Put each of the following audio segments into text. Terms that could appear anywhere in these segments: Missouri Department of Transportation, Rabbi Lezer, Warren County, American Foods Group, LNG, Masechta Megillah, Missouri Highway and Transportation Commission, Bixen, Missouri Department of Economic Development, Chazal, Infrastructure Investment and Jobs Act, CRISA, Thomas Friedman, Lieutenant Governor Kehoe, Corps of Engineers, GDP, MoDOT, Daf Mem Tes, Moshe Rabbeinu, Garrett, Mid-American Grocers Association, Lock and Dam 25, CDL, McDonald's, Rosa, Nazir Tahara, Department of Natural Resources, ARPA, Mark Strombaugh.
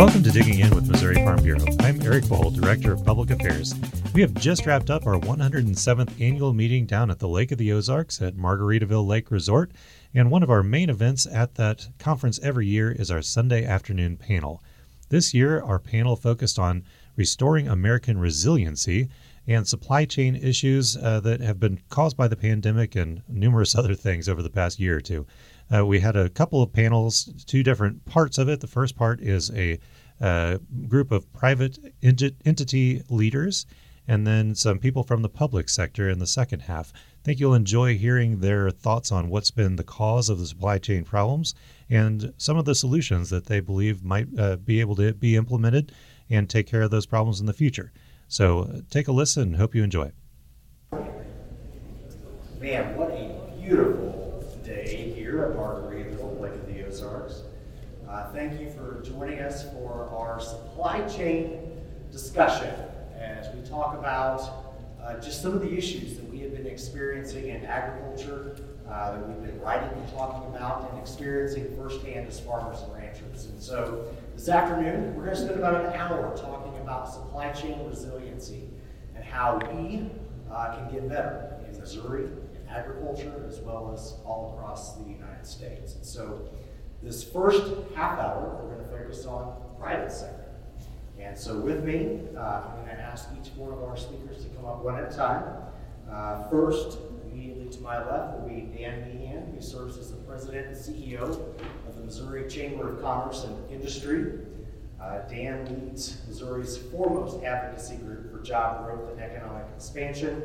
Welcome to Digging In with Missouri Farm Bureau. I'm Eric Boll, Director of Public Affairs. We have just wrapped up our 107th annual meeting down at the Lake of the Ozarks at Margaritaville Lake Resort, and one of our main events at that conference every year is our Sunday afternoon panel. This year, our panel focused on restoring American resiliency and supply chain issues that have been caused by the pandemic and numerous other things over the past year or two. We had a couple of panels, two different parts of it. The first part is a group of private entity leaders and then some people from the public sector in the second half. I think you'll enjoy hearing their thoughts on what's been the cause of the supply chain problems and some of the solutions that they believe might be able to be implemented and take care of those problems in the future. So take a listen. Hope you enjoy. Man, what a beautiful day here at Margaritaville, Lake of the Ozarks. Thank you for joining us for our supply chain discussion as we talk about just some of the issues that we have been experiencing in agriculture that we've been writing and talking about and experiencing firsthand as farmers and ranchers. And so this afternoon, we're going to spend about an hour talking about supply chain resiliency and how we can get better in Missouri, in agriculture, as well as all across the United States. And so this first half hour, we're going to focus on private sector. And so with me, I'm going to ask each one of our speakers to come up one at a time. First, immediately to my left, will be Dan Mehan, who serves as the President and CEO of the Missouri Chamber of Commerce and Industry. Dan leads Missouri's foremost advocacy group for job growth and economic expansion.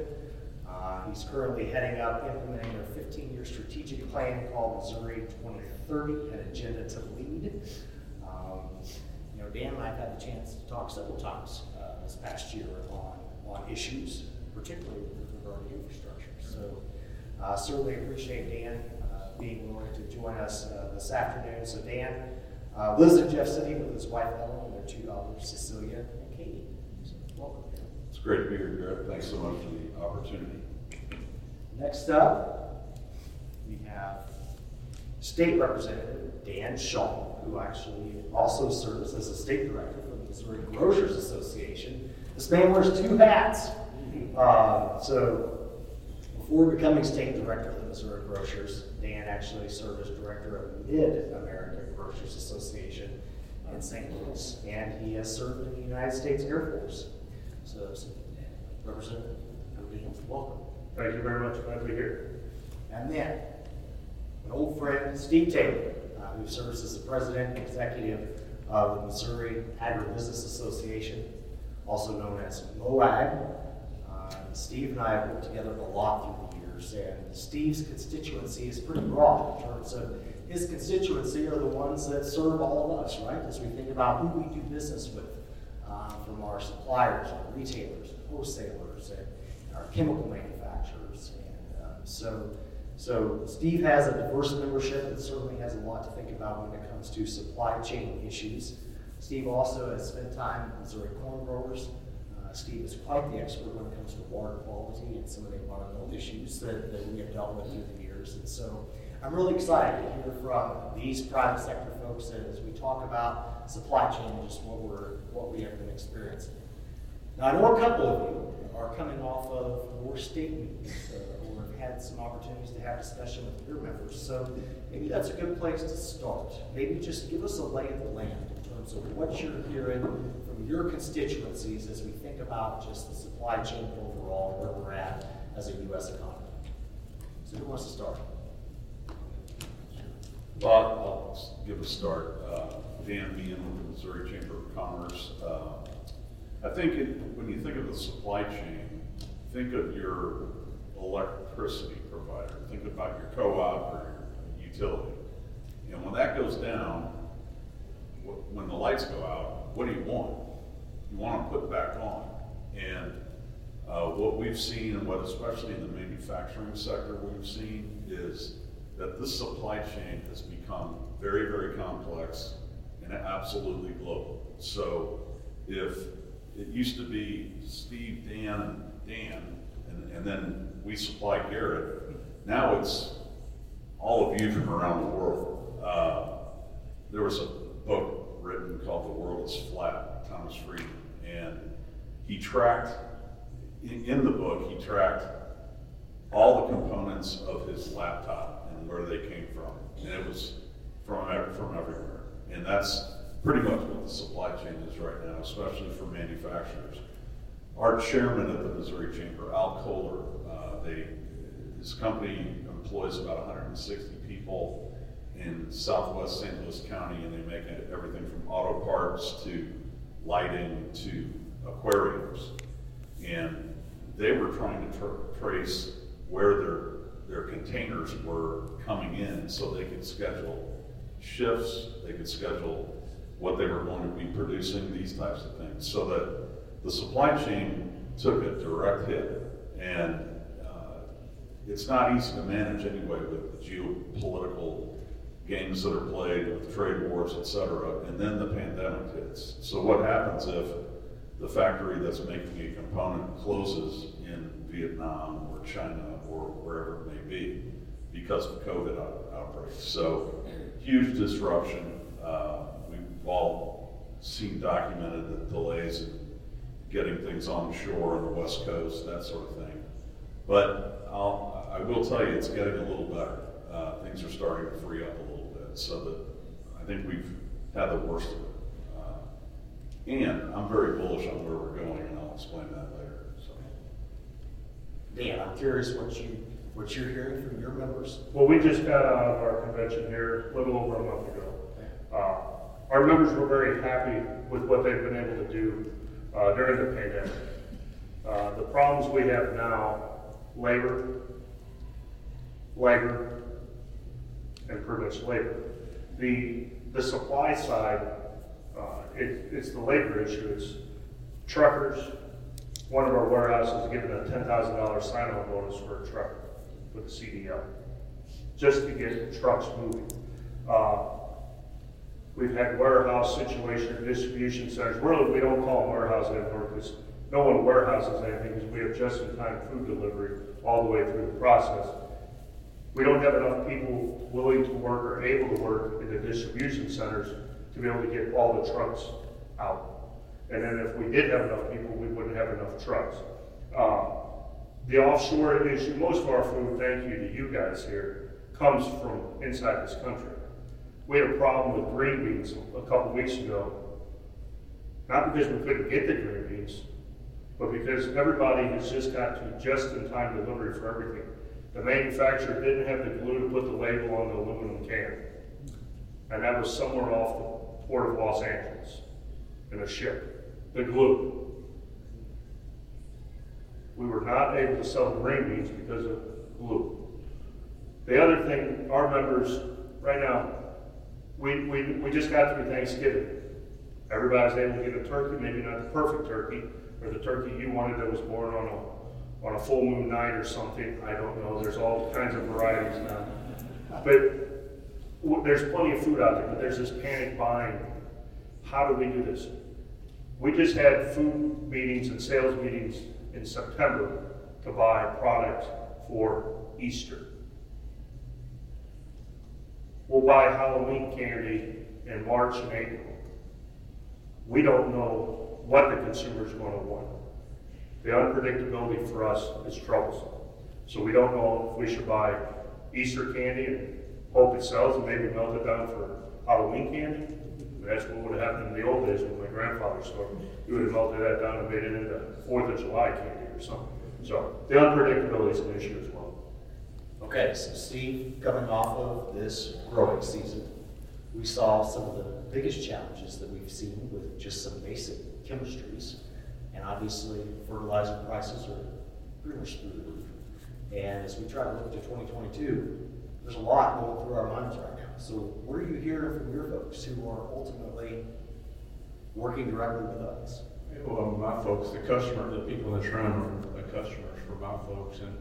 He's currently heading up implementing a 15-year strategic plan called Missouri 2030, an agenda to lead. Dan and I have had the chance to talk several times this past year on issues, particularly with regard to infrastructure. So certainly appreciate Dan being willing to join us this afternoon. So Dan lives in Jeff City with his wife Ellen and their two daughters, Cecilia and Katie. So welcome. It's great to be here, Garrett. Thanks so much for the opportunity. Next up, we have State Representative Dan Shaw, who actually also serves as a state director for the Missouri Grocers Association. This man wears two hats. So before becoming state director of the Missouri Grocers, Dan actually served as director of the Mid-American Grocers Association in St. Louis, and he has served in the United States Air Force. So Representative, welcome. Thank you very much. Glad to be here. And then, an old friend, Steve Taylor, who serves as the president and executive of the Missouri Agribusiness Association, also known as MOAG. Steve and I have worked together a lot through the years, and Steve's constituency is pretty broad in terms of his constituency are the ones that serve all of us, right? As we think about who we do business with, from our suppliers, our retailers, wholesalers, and our chemical manufacturers, and So Steve has a diverse membership and certainly has a lot to think about when it comes to supply chain issues. Steve also has spent time with Missouri corn growers. Steve is quite the expert when it comes to water quality and some of the environmental issues that we have dealt with through the years. And so I'm really excited to hear from these private sector folks as we talk about supply chain and just what we have been experiencing. Now I know a couple of you are coming off of more state meetings. Had some opportunities to have discussion with your members. So maybe that's a good place to start. Maybe just give us a lay of the land in terms of what you're hearing from your constituencies as we think about just the supply chain overall, where we're at as a U.S. economy. So who wants to start? Well, I'll give a start. Dan Mehan with the Missouri Chamber of Commerce. I think when you think of the supply chain, think of your electricity provider. Think about your co-op or your utility. And when that goes down, when the lights go out, what do you want? You want to put back on. And what we've seen, and what especially in the manufacturing sector we've seen, is that this supply chain has become very, very complex and absolutely global. So if it used to be Steve, Dan, and then we supply Garrett. Now it's all of you from around the world. There was a book written called The World is Thomas Friedman, and he tracked, in the book, he tracked all the components of his laptop and where they came from, and it was from everywhere. And that's pretty much what the supply chain is right now, especially for manufacturers. Our chairman of the Missouri Chamber, Al Kohler, his company employs about 160 people in southwest St. Louis County, and they make everything from auto parts to lighting to aquariums. And they were trying to trace where their containers were coming in so they could schedule shifts, they could schedule what they were going to be producing, these types of things. So that the supply chain took a direct hit, and it's not easy to manage anyway with the geopolitical games that are played, with trade wars, etc. And then the pandemic hits. So what happens if the factory that's making a component closes in Vietnam or China or wherever it may be because of COVID outbreaks? So huge disruption. We've all seen documented the delays in getting things on shore on the West Coast, that sort of thing. But I will tell you, it's getting a little better. Things are starting to free up a little bit, so that I think we've had the worst of it. And I'm very bullish on where we're going, and I'll explain that later. So. Dan, I'm curious what you're hearing from your members. Well, we just got out of our convention here a little over a month ago. Our members were very happy with what they've been able to do during the pandemic. The problems we have now, labor, and pretty much labor. The supply side, it's the labor issue. It's truckers. One of our warehouses is given a $10,000 sign-on bonus for a truck with a CDL, just to get trucks moving. We've had warehouse situations, distribution centers. Really, we don't call them warehouses anymore because no one warehouses anything, because we have just-in-time food delivery all the way through the process. We don't have enough people willing to work or able to work in the distribution centers to be able to get all the trucks out. And then if we did have enough people, we wouldn't have enough trucks. The offshore issue, most of our food, thank you to you guys here, comes from inside this country. We had a problem with green beans a couple weeks ago, not because we couldn't get the green beans, but because everybody has just got to just-in-time delivery for everything. The manufacturer didn't have the glue to put the label on the aluminum can, and that was somewhere off the port of Los Angeles in a ship. The glue. We were not able to sell green beans because of glue. The other thing, our members right now, we just got through Thanksgiving. Everybody's able to get a turkey, maybe not the perfect turkey, or the turkey you wanted that was born on a full moon night or something. I don't know. There's all kinds of varieties now. But there's plenty of food out there, but there's this panic buying. How do we do this? We just had food meetings and sales meetings in September to buy products for Easter. We'll buy Halloween candy in March and April. We don't know what the consumer's going to want. The unpredictability for us is troublesome. So we don't know if we should buy Easter candy and hope it sells and maybe melt it down for Halloween candy. That's what would have happened in the old days with my grandfather's store. He would have melted that down and made it into 4th of July candy or something. So the unpredictability is an issue as well. Okay, so Steve, coming off of this growing season, we saw some of the biggest challenges that we've seen with just some basic chemistries. And obviously, fertilizer prices are pretty much through the roof. And as we try to look to 2022, there's a lot going through our minds right now. So what are you hearing from your folks who are ultimately working directly with us? Well, my folks, the people in this room are the customers for my folks. And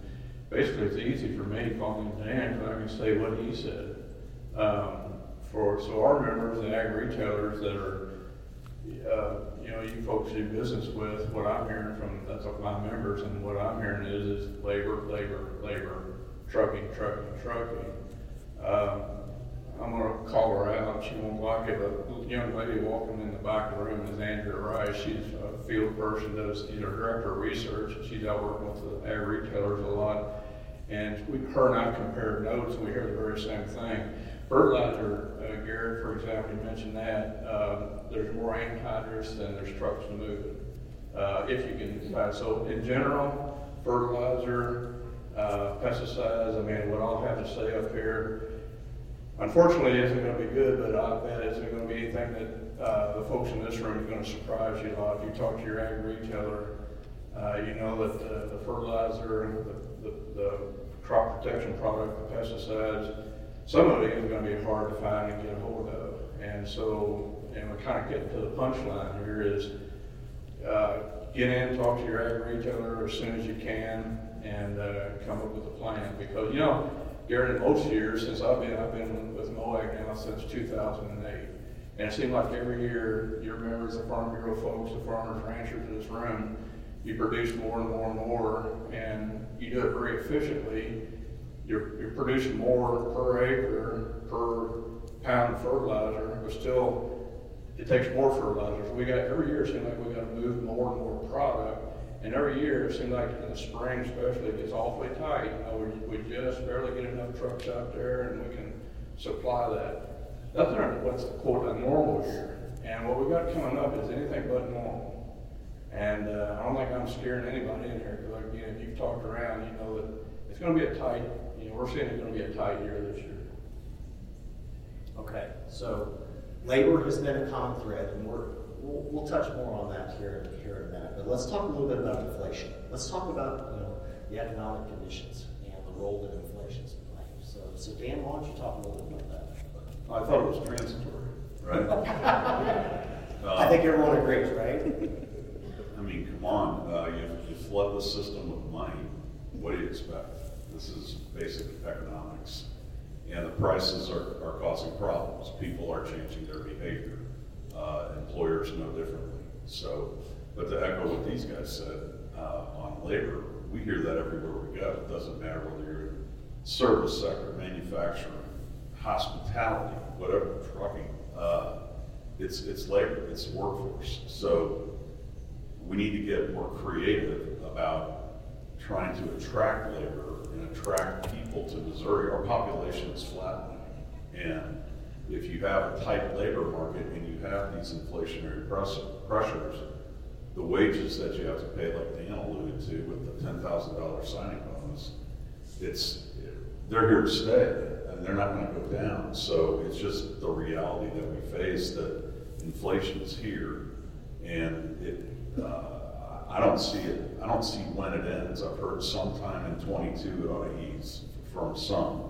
basically, it's easy for me calling Dan because I can say what he said. So our members, the ag retailers that are you folks do business with, what I'm hearing from, that's of my members, and what I'm hearing is labor, trucking. I'm gonna call her out. she won't like it. A young lady walking in the back room is Andrea Rice. She's a field person, she's our director of research. She's out working with the ag retailers a lot. And her and I compared notes, and we hear the very same thing. Bert Lager, Garrett, for example, you mentioned that. There's more anhydrous than there's trucks moving, if you can decide. So in general, fertilizer, pesticides, I mean, what I'll have to say up here, unfortunately, it isn't going to be good, but I bet it isn't going to be anything that the folks in this room is going to surprise you a lot. If you talk to your ag retailer, you know that the fertilizer, the crop protection product, the pesticides, some of it is going to be hard to find and get a hold of. And so, and we kind of get to the punchline here is get in, talk to your ag retailer as soon as you can, and come up with a plan. Because, you know, Garrett, in most years since I've been with MOAG now since 2008, and it seemed like every year your members, the Farm Bureau folks, the farmers, ranchers in this room, you produce more and more and more, and you do it very efficiently. You're producing more per acre, per pound of fertilizer, but still it takes more fertilizer. We got every year it seems like we got to move more and more product. And every year, it seems like in the spring especially, it gets awfully tight. You know, we just barely get enough trucks out there and we can supply that. That's not what's, quote, a normal year. And what we've got coming up is anything but normal. And I don't think I'm scaring anybody in here, because again, if you've talked around, you know that it's going to be a tight, you know, we're seeing it's going to be a tight year this year. Okay, so labor has been a common thread, and we'll touch more on that here in a minute, but let's talk a little bit about inflation. Let's talk about, you know, the economic conditions and the role that inflation is playing. So Dan, why don't you talk a little bit about that? I thought it was transitory, right? I think everyone agrees, right? I mean, come on, you flood the system with money. What do you expect? This is basic economics, and the prices are causing problems. People are changing their behavior. Employers know differently. So, but to echo what these guys said on labor, we hear that everywhere we go. It doesn't matter whether you're in service sector, manufacturing, hospitality, whatever, trucking. It's labor, it's workforce. So we need to get more creative about trying to attract labor and attract people to Missouri. Our population is flattening, and if you have a tight labor market and you have these inflationary pressures, the wages that you have to pay, like Dan alluded to with the $10,000 signing bonus, they're here to stay, and they're not going to go down. So it's just the reality that we face, that inflation is here, and I don't see when it ends. I've heard sometime in 22 it ought to ease from some,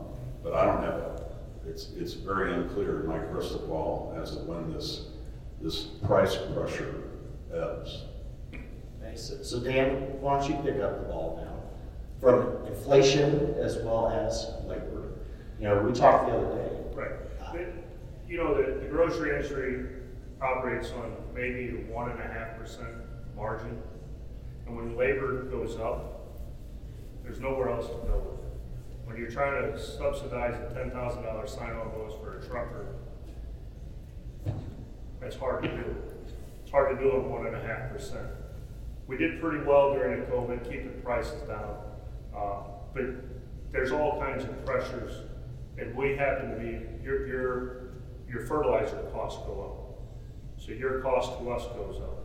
but I don't have that. It's very unclear in my crystal ball as to when this price pressure ebbs. Okay, so Dan, why don't you pick up the ball now from inflation as well as labor? You know, we talked the other day. Right. You know, the grocery industry operates on maybe a 1.5% margin, and when labor goes up, there's nowhere else to go with it. When you're trying to subsidize a $10,000 sign-on bonus for a trucker, that's hard to do. It's hard to do on 1.5%. We did pretty well during the COVID, keeping prices down, but there's all kinds of pressures, and we happen to be your fertilizer costs go up, so your cost to us goes up.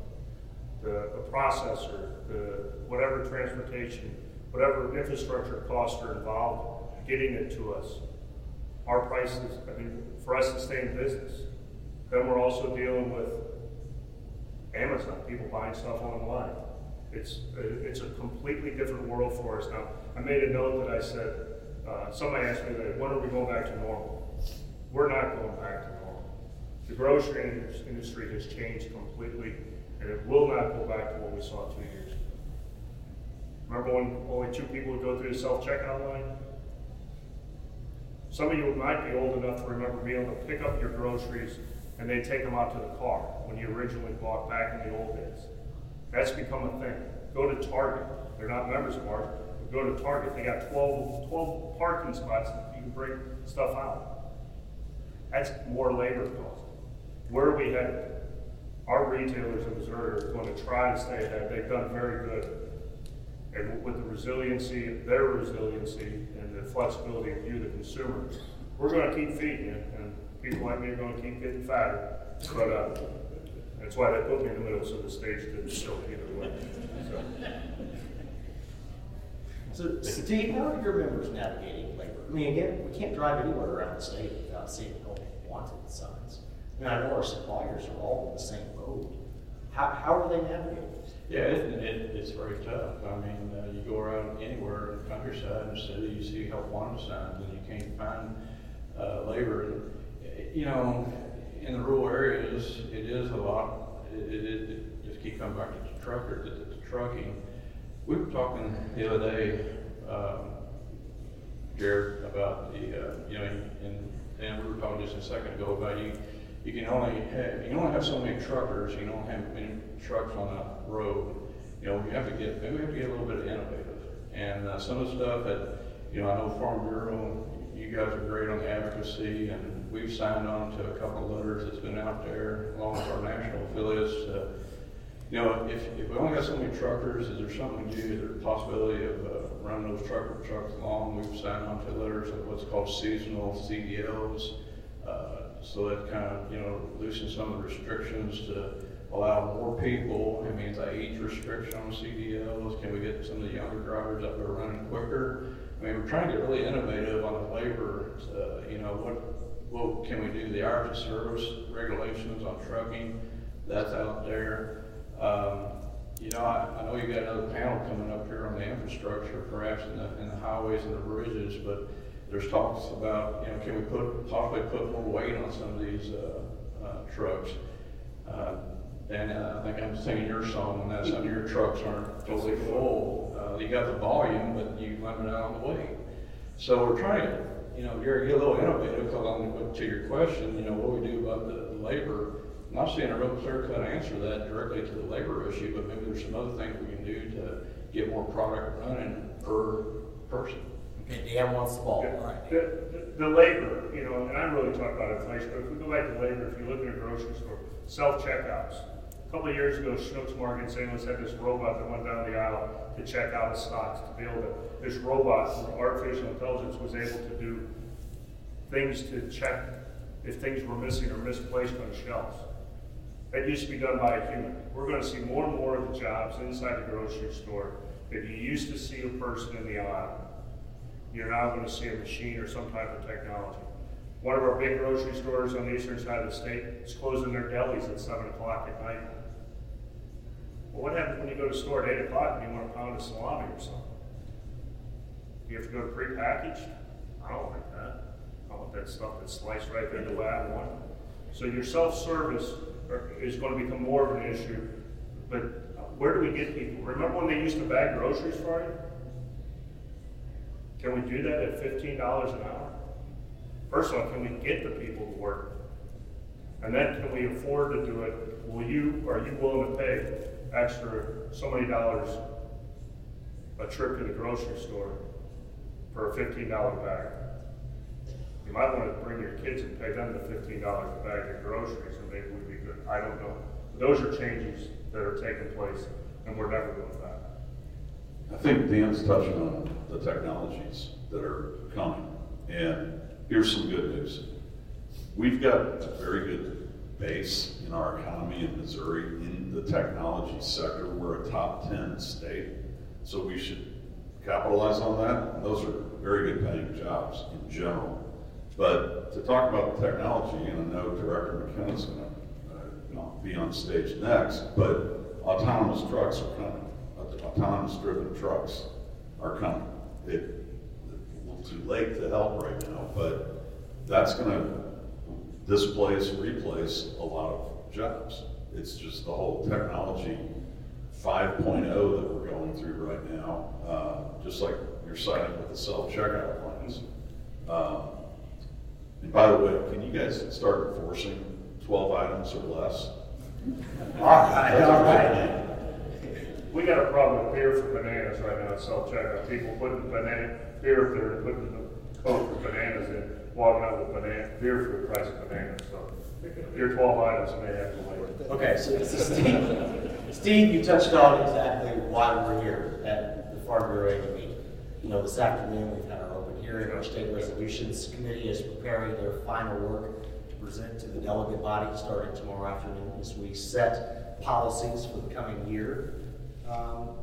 The processor, whatever transportation, whatever infrastructure costs are involved getting it to us, our prices, I mean, for us to stay in business. Then we're also dealing with Amazon, people buying stuff online. It's a completely different world for us now. I made a note that I said, somebody asked me that, when are we going back to normal? We're not going back to normal. The grocery industry has changed completely, and it will not go back to what we saw 2 years ago. Remember when only 2 people would go through the self-checkout line? Some of you might be old enough to remember being able to pick up your groceries and they take them out to the car when you originally bought back in the old days. That's become a thing. Go to Target. They're not members of ours, but go to Target. They got 12 parking spots that you can bring stuff out. That's more labor costs. Where are we headed? Our retailers in Missouri are going to try to stay ahead. They've done very good. And with the resiliency, their resiliency, and the flexibility of you, the consumer, we're going to keep feeding it. And people like me are going to keep getting fatter. But that's why they put me in the middle, so the stage didn't show me either way. So Steve, how are your members navigating labor? I mean, again, we can't drive anywhere around the state without seeing wanted signs. And I know our suppliers are all in the same boat. How are they navigating? Yeah, it's very tough. I mean, you go around anywhere in the countryside and city, you see help wanted signs, and you can't find labor. You know, in the rural areas, it is a lot. It just keep coming back to the trucker, the trucking. We were talking the other day, Garrett, about the and we were talking just a second ago about you can only have, you don't have so many truckers, you don't have many trucks on the road. You know, we have to get a little bit innovative. And some of the stuff that, you know, I know Farm Bureau, you guys are great on advocacy, and we've signed on to a couple of letters that's been out there along with our national affiliates. You know, if we only got so many truckers, is there something we do? Is there a possibility of running those trucker trucks along? We've signed on to letters of what's called seasonal CDLs, so that kind of, you know, loosens some of the restrictions to allow more people. I mean, it's an age restriction on CDLs. Can we get some of the younger drivers up there running quicker? I mean, we're trying to get really innovative on the labor. You know, what can we do? The hours of service regulations on trucking, that's out there. You know, I know you've got another panel coming up here on the infrastructure, perhaps in the highways and the bridges, but there's talks about, you know, can we possibly put more weight on some of these trucks? And I think I'm singing your song on that. Some of your trucks aren't totally full. You got the volume, but you limit out on the weight. So we're trying to, you know, you're a little innovative, because to your question, you know, what we do about the labor. I'm not seeing a real clear-cut answer to that directly to the labor issue, but maybe there's some other things we can do to get more product running per person. Okay, Dan wants the ball. Yeah. Right. The labor, you know, and I'm really talking about inflation, but if we go back to labor, if you look at a grocery store, self-checkouts. A couple of years ago, Schnucks Market in St. Louis had this robot that went down the aisle to check out the stocks, to build it. This robot, artificial intelligence, was able to do things to check if things were missing or misplaced on the shelves. That used to be done by a human. We're going to see more and more of the jobs inside the grocery store that you used to see a person in the aisle. You're now going to see a machine or some type of technology. One of our big grocery stores on the eastern side of the state is closing their delis at 7 o'clock at night. Well, what happens when you go to the store at 8 o'clock and you want a pound of salami or something? Do you have to go to prepackaged? I don't like that. I want that stuff that's sliced right there the way I want it. So your self-service is going to become more of an issue, but where do we get people? Remember when they used to bag groceries for you? Can we do that at $15 an hour? First of all, can we get the people to work? And then can we afford to do it? Are you willing to pay extra so many dollars a trip to the grocery store for a $15 bag? You might want to bring your kids and pay them the $15 a bag of groceries, and maybe we'd be good. I don't know. Those are changes that are taking place, and we're never going back. I think Dan's touched on the technologies that are coming, and here's some good news. We've got a very good base in our economy in Missouri in the technology sector. We're a top 10 state, so we should capitalize on that. And those are very good paying jobs in general. But to talk about the technology, and I know Director McKenna's going to be on stage next, but autonomous trucks are coming. Autonomous-driven trucks are coming. It's a little too late to help right now, but that's going to replace a lot of jobs. It's just the whole technology 5.0 that we're going through right now, just like you're citing with the self-checkout lines. And by the way, can you guys start enforcing 12 items or less? All right. We got a problem with beer for bananas right now at self-checkout. People putting beer up there and putting the Coke for bananas in. walking up with beer for the price of bananas. So your 12 items may have to wait. Okay, so Steve, you touched on exactly why we're here at the Farm Bureau annual meeting. You know, this afternoon we've had our open hearing. Our State Resolutions Committee is preparing their final work to present to the delegate body starting tomorrow afternoon as we set policies for the coming year.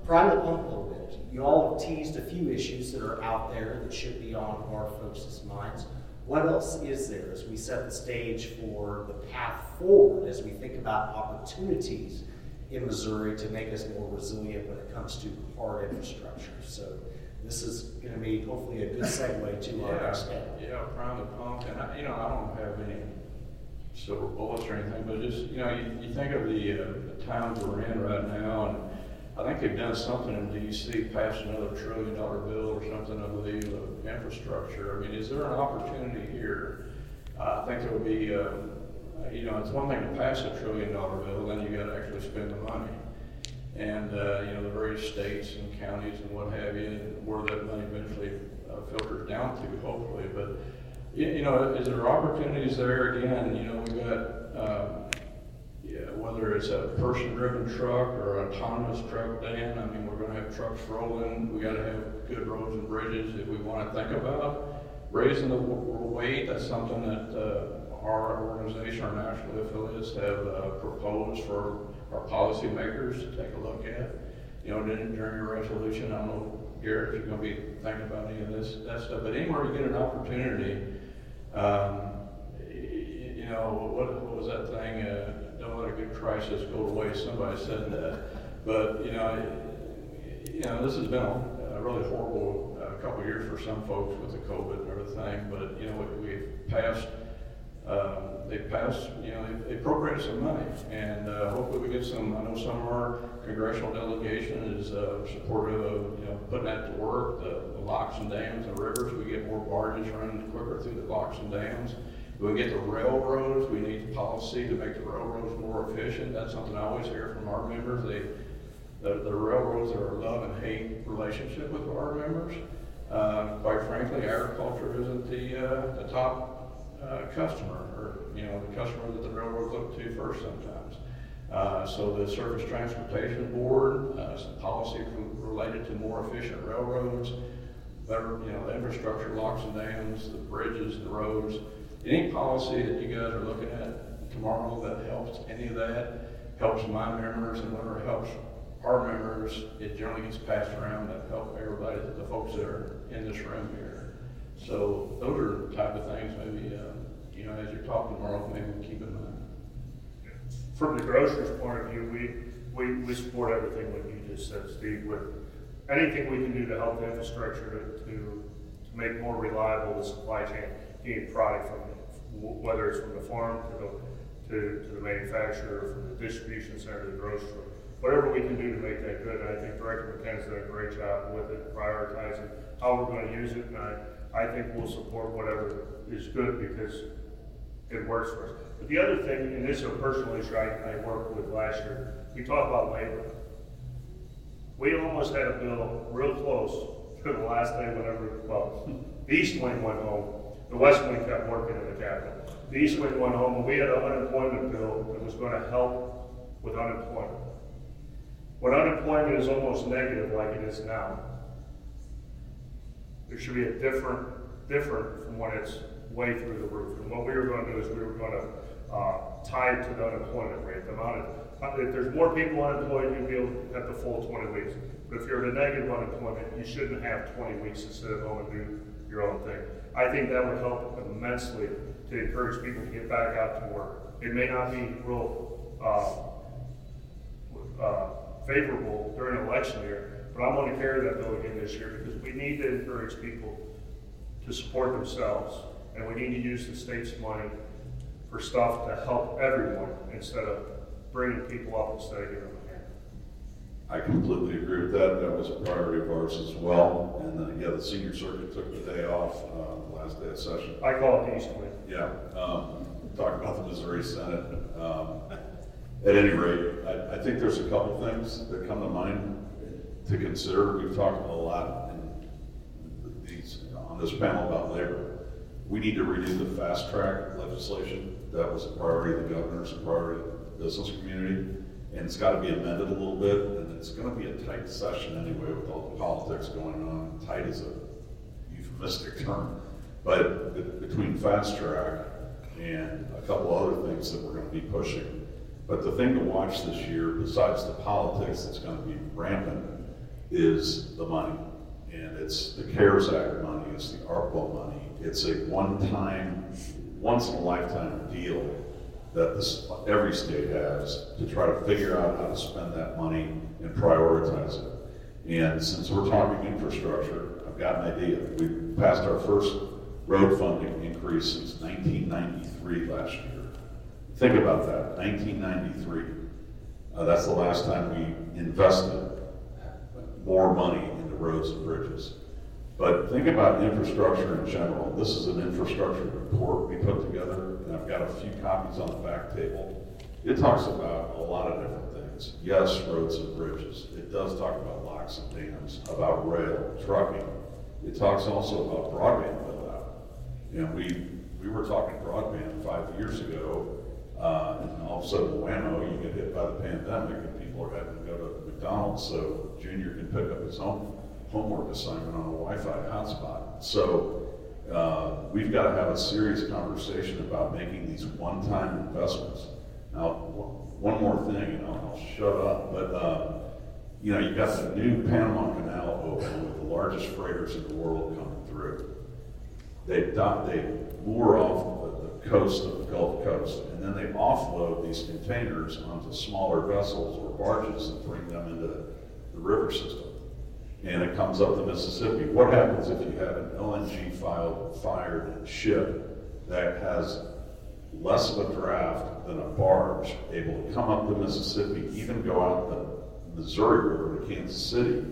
Prime the pump a little bit. You all have teased a few issues that are out there that should be on our folks' minds. What else is there as we set the stage for the path forward as we think about opportunities in Missouri to make us more resilient when it comes to hard infrastructure? So this is going to be hopefully a good segue to our next step. Yeah, prime the pump. And I don't have any silver bullets or anything, but just you think of the times we're in right now, and I think they've done something in D.C., passed another $1 trillion bill or something, I believe, of infrastructure. I mean, is there an opportunity here? I think there would be, it's one thing to pass $1 trillion bill, then you got to actually spend the money. And, the various states and counties and what have you, and where that money eventually filters down to, hopefully. But, is there opportunities there? Again, we've got... whether it's a person-driven truck or an autonomous truck, Dan, I mean, we're going to have trucks rolling. We got to have good roads and bridges if we want to think about raising the weight. That's something that our organization, our national affiliates, have proposed for our policymakers to take a look at. During your resolution, I don't know, Garrett, if you're going to be thinking about any of that stuff, but anywhere you get an opportunity, what was that thing? Don't let a good crisis go away. Somebody said that, but this has been a really horrible couple of years for some folks with the COVID and everything. But we've passed. They passed. They appropriated some money, and hopefully we get some. I know some of our congressional delegation is supportive of putting that to work. The locks and dams, the rivers. We get more barges running quicker through the locks and dams. We get the railroads. We need policy to make the railroads more efficient. That's something I always hear from our members. The railroads are a love and hate relationship with our members. Quite frankly, agriculture isn't the top customer, or the customer that the railroads look to first sometimes. So the Surface Transportation Board, some policy related to more efficient railroads, better the infrastructure, locks and dams, the bridges, the roads. Any policy that you guys are looking at tomorrow that helps any of that, helps my members, and whatever helps our members, it generally gets passed around to help everybody, the folks that are in this room here. So those are the type of things maybe, as you're talking tomorrow, maybe keep in mind. From the grocer's point of view, we support everything what you just said, Steve, with anything we can do to help the infrastructure to make more reliable the supply chain. Getting product whether it's from the farm to the manufacturer, from the distribution center to the grocery store, whatever we can do to make that good. And I think Director McKenna's done a great job with it, prioritizing how we're going to use it. And I think we'll support whatever is good because it works for us. But the other thing, and this is a personal issue I worked with last year, we talked about labor. We almost had a bill real close to the last day whenever, the East Wing went home. The West Wing kept working in the Capitol. The East Wing went home, and we had an unemployment bill that was going to help with unemployment. When unemployment is almost negative like it is now, there should be a different from when it's way through the roof. And what we were going to do is we were going to tie it to the unemployment rate. The amount of, if there's more people unemployed, you'd be able to have the full 20 weeks. But if you're at a negative unemployment, you shouldn't have 20 weeks to sit at home and do your own thing. I think that would help immensely to encourage people to get back out to work. It may not be real favorable during an election year, but I'm going to carry that bill again this year because we need to encourage people to support themselves, and we need to use the state's money for stuff to help everyone instead of bringing people up instead of giving them a hand. I completely agree with that. That was a priority of ours as well. And then the senior circuit took the day off. Day of session. I call it the East Wing. Yeah. Talk about the Missouri Senate. At any rate, I think there's a couple things that come to mind to consider. We've talked a lot on this panel about labor. We need to redo the fast track legislation. That was a priority of the governor's, a priority of the business community. And it's got to be amended a little bit, and it's going to be a tight session anyway with all the politics going on. Tight is a euphemistic term. But between fast track and a couple other things that we're going to be pushing. But the thing to watch this year, besides the politics that's going to be rampant, is the money. And it's the CARES Act money, it's the ARPA money. It's a one-time, once-in-a-lifetime deal that every state has to try to figure out how to spend that money and prioritize it. And since we're talking infrastructure, I've got an idea. We passed our first road funding increase since 1993 last year. Think about that, 1993. That's the last time we invested more money into roads and bridges. But think about infrastructure in general. This is an infrastructure report we put together, and I've got a few copies on the back table. It talks about a lot of different things. Yes, roads and bridges. It does talk about locks and dams, about rail, trucking. It talks also about broadband build out. And we were talking broadband 5 years ago, and all of a sudden, whammo, you get hit by the pandemic and people are having to go to McDonald's, so Junior can pick up his own homework assignment on a Wi-Fi hotspot. So we've got to have a serious conversation about making these one-time investments. Now, one more thing, and I'll shut up, but you've got the new Panama Canal open with the largest freighters in the world coming through. They moor off the coast of the Gulf Coast, and then they offload these containers onto smaller vessels or barges and bring them into the river system. And it comes up the Mississippi. What happens if you have an LNG fired ship that has less of a draft than a barge, able to come up the Mississippi, even go out the Missouri River to Kansas City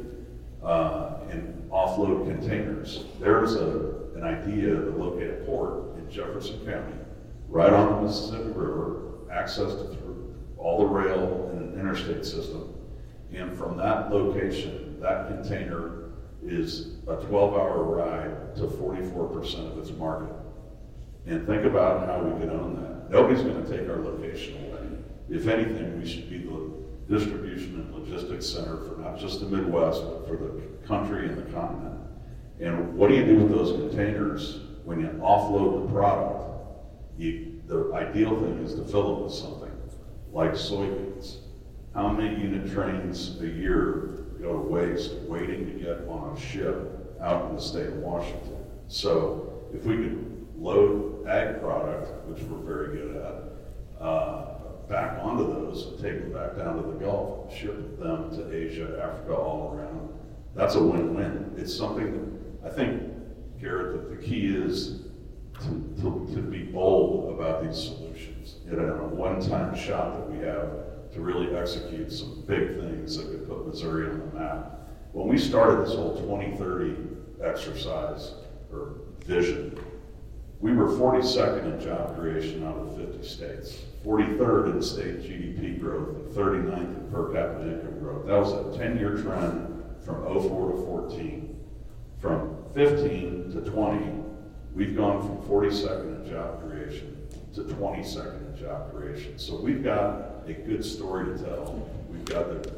and offload containers? There's an idea to locate a port in Jefferson County, right on the Mississippi River, access through all the rail and an interstate system. And from that location, that container is a 12-hour ride to 44% of its market. And think about how we could own that. Nobody's going to take our location away. If anything, we should be the distribution and logistics center for not just the Midwest, but for the country and the continent. And what do you do with those containers when you offload the product? The ideal thing is to fill it with something, like soybeans. How many unit trains a year go to waste waiting to get on a ship out in the state of Washington? So if we could load ag product, which we're very good at, back onto those and take them back down to the Gulf, ship them to Asia, Africa, all around, that's a win-win. It's something that I think, Garrett, that the key is to be bold about these solutions. You know, a one-time shot that we have to really execute some big things that could put Missouri on the map. When we started this whole 2030 exercise or vision, we were 42nd in job creation out of the 50 states, 43rd in state GDP growth, and 39th in per capita income growth. That was a 10-year trend from 2004 to 2014. From 2015 to 2020, we've gone from 42nd in job creation to 22nd in job creation. So we've got a good story to tell. We've got the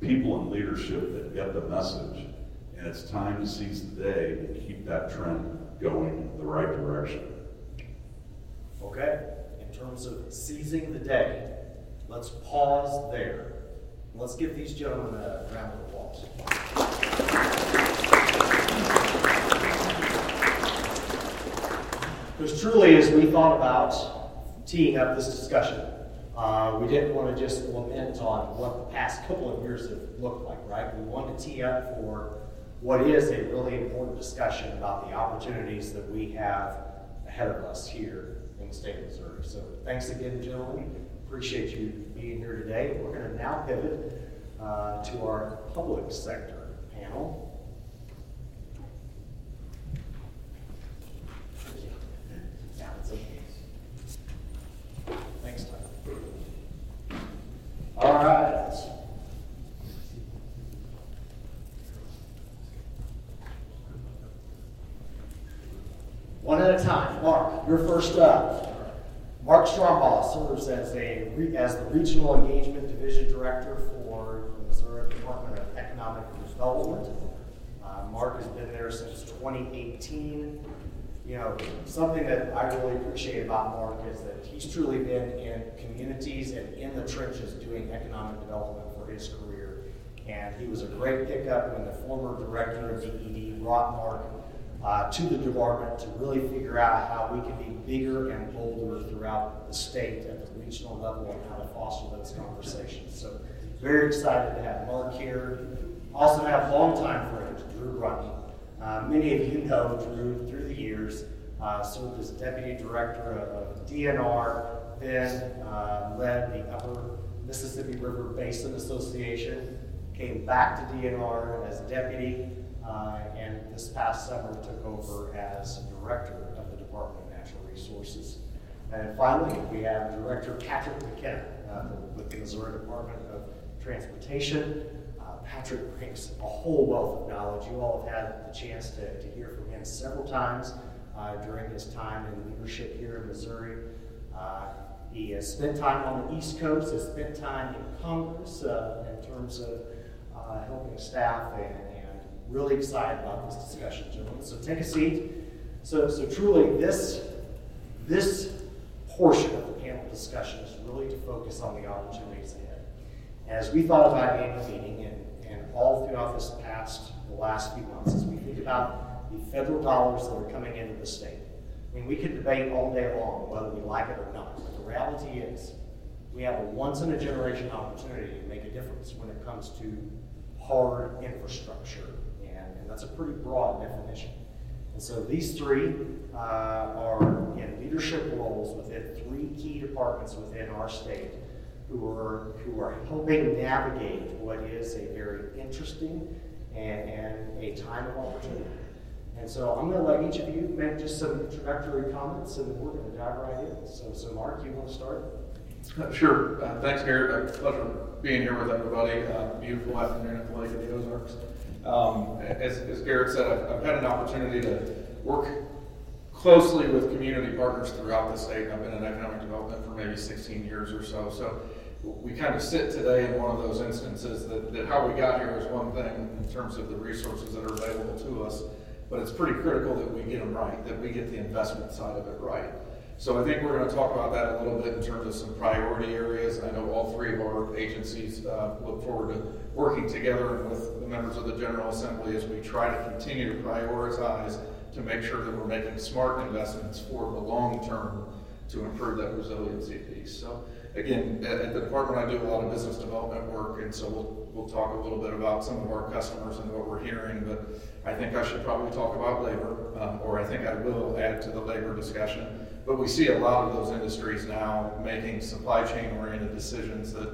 people in leadership that get the message, and it's time to seize the day and keep that trend going the right direction. Okay, in terms of seizing the day, let's pause there. Let's give these gentlemen a round of applause. Because truly, as we thought about teeing up this discussion, we didn't want to just lament on what the past couple of years have looked like, right? We want to tee up for what is a really important discussion about the opportunities that we have ahead of us here in the state of Missouri. So thanks again, gentlemen. Appreciate you being here today. We're going to now pivot to our public sector panel. All right. One one at a time. Mark, you're first up. Mark Strombaugh serves as the Regional Engagement Division Director for the Missouri Department of Economic Development. Mark has been there since 2018. You know, something that I really appreciate about Mark is that he's truly been in communities and in the trenches doing economic development for his career. And he was a great pickup when the former director of DED brought Mark to the department to really figure out how we can be bigger and bolder throughout the state at the regional level and how to foster those conversations. So very excited to have Mark here. Also have longtime friend Drew Runyon. Many of you know Drew through the years, served as deputy director of DNR, then led the Upper Mississippi River Basin Association, came back to DNR as deputy, and this past summer took over as director of the Department of Natural Resources. And finally, we have Director Patrick McKenna with the Missouri Department of Transportation. Patrick brings a whole wealth of knowledge. You all have had the chance to hear from him several times during his time in leadership here in Missouri. He has spent time on the East Coast, has spent time in Congress in terms of helping staff, and really excited about this discussion, gentlemen. So take a seat. So truly, this portion of the panel discussion is really to focus on the opportunities ahead. As we thought about the annual meeting and all throughout this the last few months, as we think about the federal dollars that are coming into the state, I mean, we could debate all day long whether we like it or not, but the reality is we have a once-in-a-generation opportunity to make a difference when it comes to hard infrastructure, and that's a pretty broad definition. And so these three are in leadership roles within three key departments within our state who are helping navigate what is a very interesting and a time of opportunity. And so I'm going to let each of you make just some introductory comments, and then we're going to dive right in. So Mark, you want to start? Sure. Thanks, Garrett. Pleasure being here with everybody. Beautiful afternoon at the Lake of the Ozarks. As Garrett said, I've had an opportunity to work closely with community partners throughout the state, and I've been in economic development for maybe 16 years or so. So we kind of sit today in one of those instances that how we got here is one thing in terms of the resources that are available to us, but it's pretty critical that we get them right, that we get the investment side of it right. So I think we're going to talk about that a little bit in terms of some priority areas. I know all three of our agencies look forward to working together with the members of the General Assembly as we try to continue to prioritize to make sure that we're making smart investments for the long term to improve that resiliency piece. So again, at the department, I do a lot of business development work, and so we'll talk a little bit about some of our customers and what we're hearing, but I think I should probably talk about labor, or I think I will add to the labor discussion. But we see a lot of those industries now making supply chain oriented decisions that,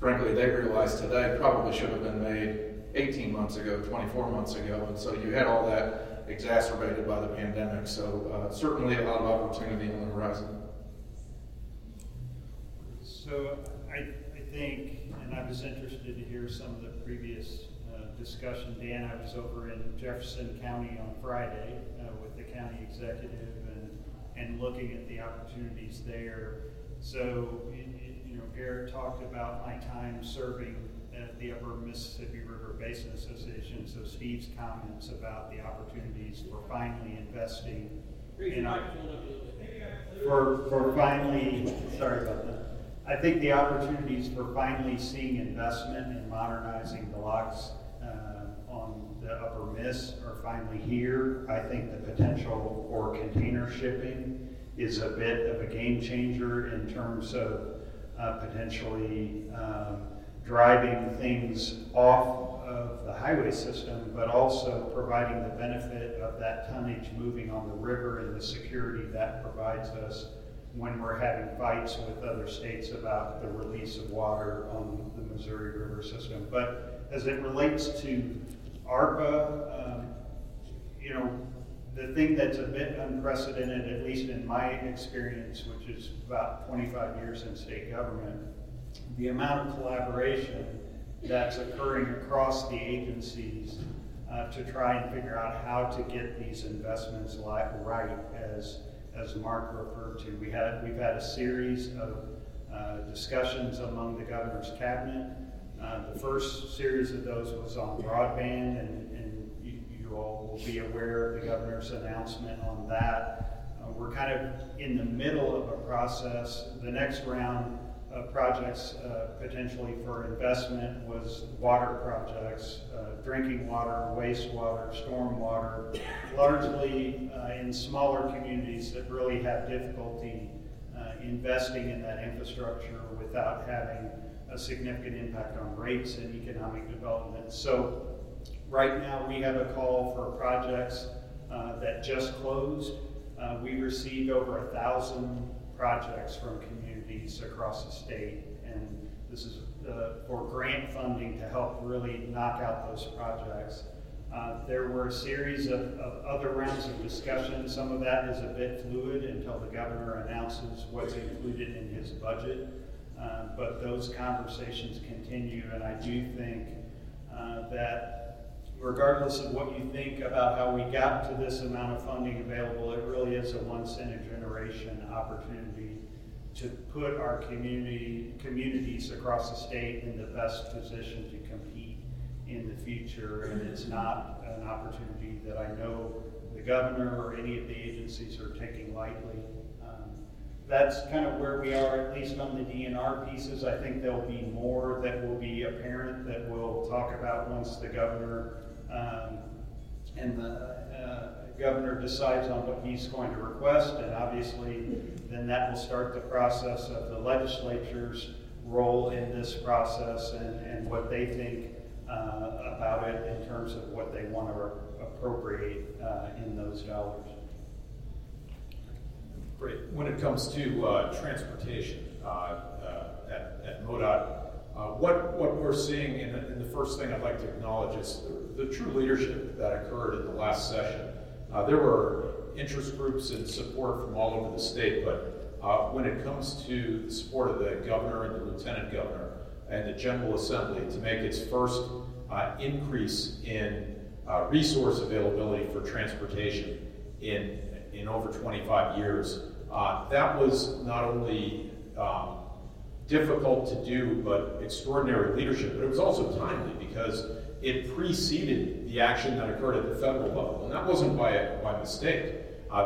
frankly, they realize today probably should have been made 18 months ago, 24 months ago, and so you had all that exacerbated by the pandemic. So certainly a lot of opportunity on the horizon. So I think, and I was interested to hear some of the previous discussion. Dan, I was over in Jefferson County on Friday with the county executive and looking at the opportunities there. So, you know, Garrett talked about my time serving at the Upper Mississippi River Basin Association, so Steve's comments about the opportunities for finally investing in I think the opportunities for finally seeing investment in modernizing the locks on the Upper Miss are finally here. I think the potential for container shipping is a bit of a game changer in terms of potentially driving things off of the highway system, but also providing the benefit of that tonnage moving on the river and the security that provides us when we're having fights with other states about the release of water on the Missouri River system. But as it relates to ARPA, you know, the thing that's a bit unprecedented, at least in my experience, which is about 25 years in state government, the amount of collaboration that's occurring across the agencies to try and figure out how to get these investments right, as Mark referred to. We've had a series of discussions among the governor's cabinet. The first series of those was on broadband, and you all will be aware of the governor's announcement on that. We're kind of in the middle of a process. The next round of projects potentially for investment was water projects, drinking water, wastewater, stormwater, largely in smaller communities that really have difficulty investing in that infrastructure without having a significant impact on rates and economic development. So right now we have a call for projects that just closed. We received over 1,000 projects from communities across the state, and this is for grant funding to help really knock out those projects. There were a series of other rounds of discussion. Some of that is a bit fluid until the governor announces what's included in his budget. But those conversations continue, and I do think that regardless of what you think about how we got to this amount of funding available, it really is a once-in-a-generation opportunity to put our communities across the state in the best position to compete in the future. And it's not an opportunity that I know the governor or any of the agencies are taking lightly. That's kind of where we are, at least on the DNR pieces. I think there'll be more that will be apparent that we'll talk about once the governor and the governor decides on what he's going to request, and obviously then that will start the process of the legislature's role in this process and what they think about it in terms of what they want to appropriate in those dollars. Great. When it comes to transportation at MoDOT, what we're seeing, and the first thing I'd like to acknowledge is the true leadership that occurred in the last session. There were interest groups and support from all over the state, but when it comes to the support of the governor and the lieutenant governor and the General Assembly to make its first increase in resource availability for transportation in over 25 years, that was not only difficult to do, but extraordinary leadership. But it was also timely because it preceded the action that occurred at the federal level, and that wasn't by mistake.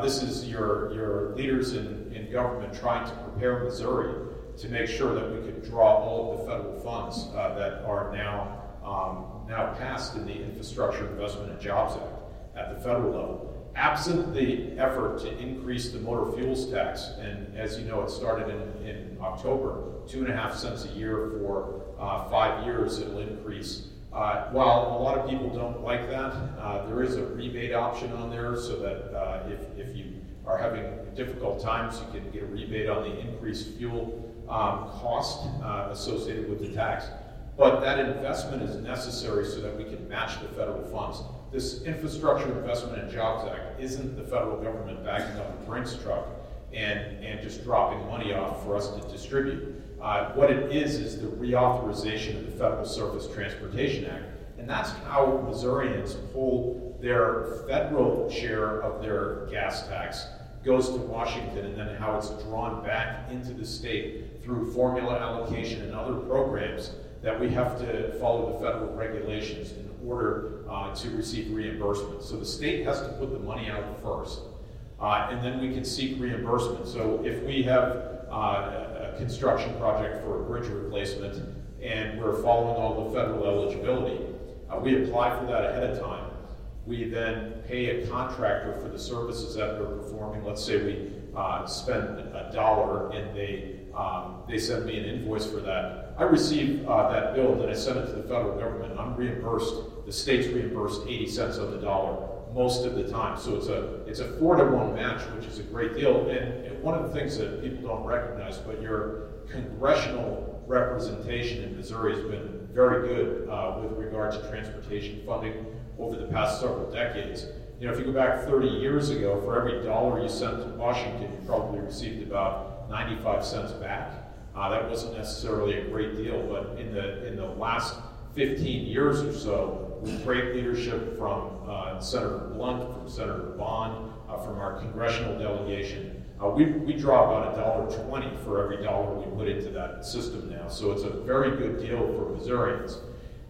This is your leaders in government trying to prepare Missouri to make sure that we could draw all of the federal funds that are now passed in the Infrastructure Investment and Jobs Act at the federal level. Absent the effort to increase the motor fuels tax, and as you know, it started in October, 2.5 cents a year for 5 years, it'll increase. While a lot of people don't like that, there is a rebate option on there so that if you are having difficult times, you can get a rebate on the increased fuel cost associated with the tax. But that investment is necessary so that we can match the federal funds. This Infrastructure Investment and Jobs Act isn't the federal government backing up a Brinks truck and just dropping money off for us to distribute. What it is the reauthorization of the Federal Surface Transportation Act. And that's how Missourians pull their federal share of their gas tax, goes to Washington, and then how it's drawn back into the state through formula allocation and other programs that we have to follow the federal regulations in order to receive reimbursement. So the state has to put the money out first, and then we can seek reimbursement. So if we have a construction project for a bridge replacement and we're following all the federal eligibility, we apply for that ahead of time. We then pay a contractor for the services that they're performing. Let's say we spend $1 and they send me an invoice for that. I receive that bill, then I send it to the federal government. I'm reimbursed. The state's reimbursed 80 cents on the dollar most of the time. So it's a 4-to-1 match, which is a great deal. And one of the things that people don't recognize, but your congressional representation in Missouri has been very good with regard to transportation funding over the past several decades. You know, if you go back 30 years ago, for every dollar you sent to Washington, you probably received about 95 cents back. That wasn't necessarily a great deal, but in the last 15 years or so, great leadership from Senator Blunt, from Senator Bond, from our congressional delegation. We draw about $1.20 for every dollar we put into that system now, so it's a very good deal for Missourians.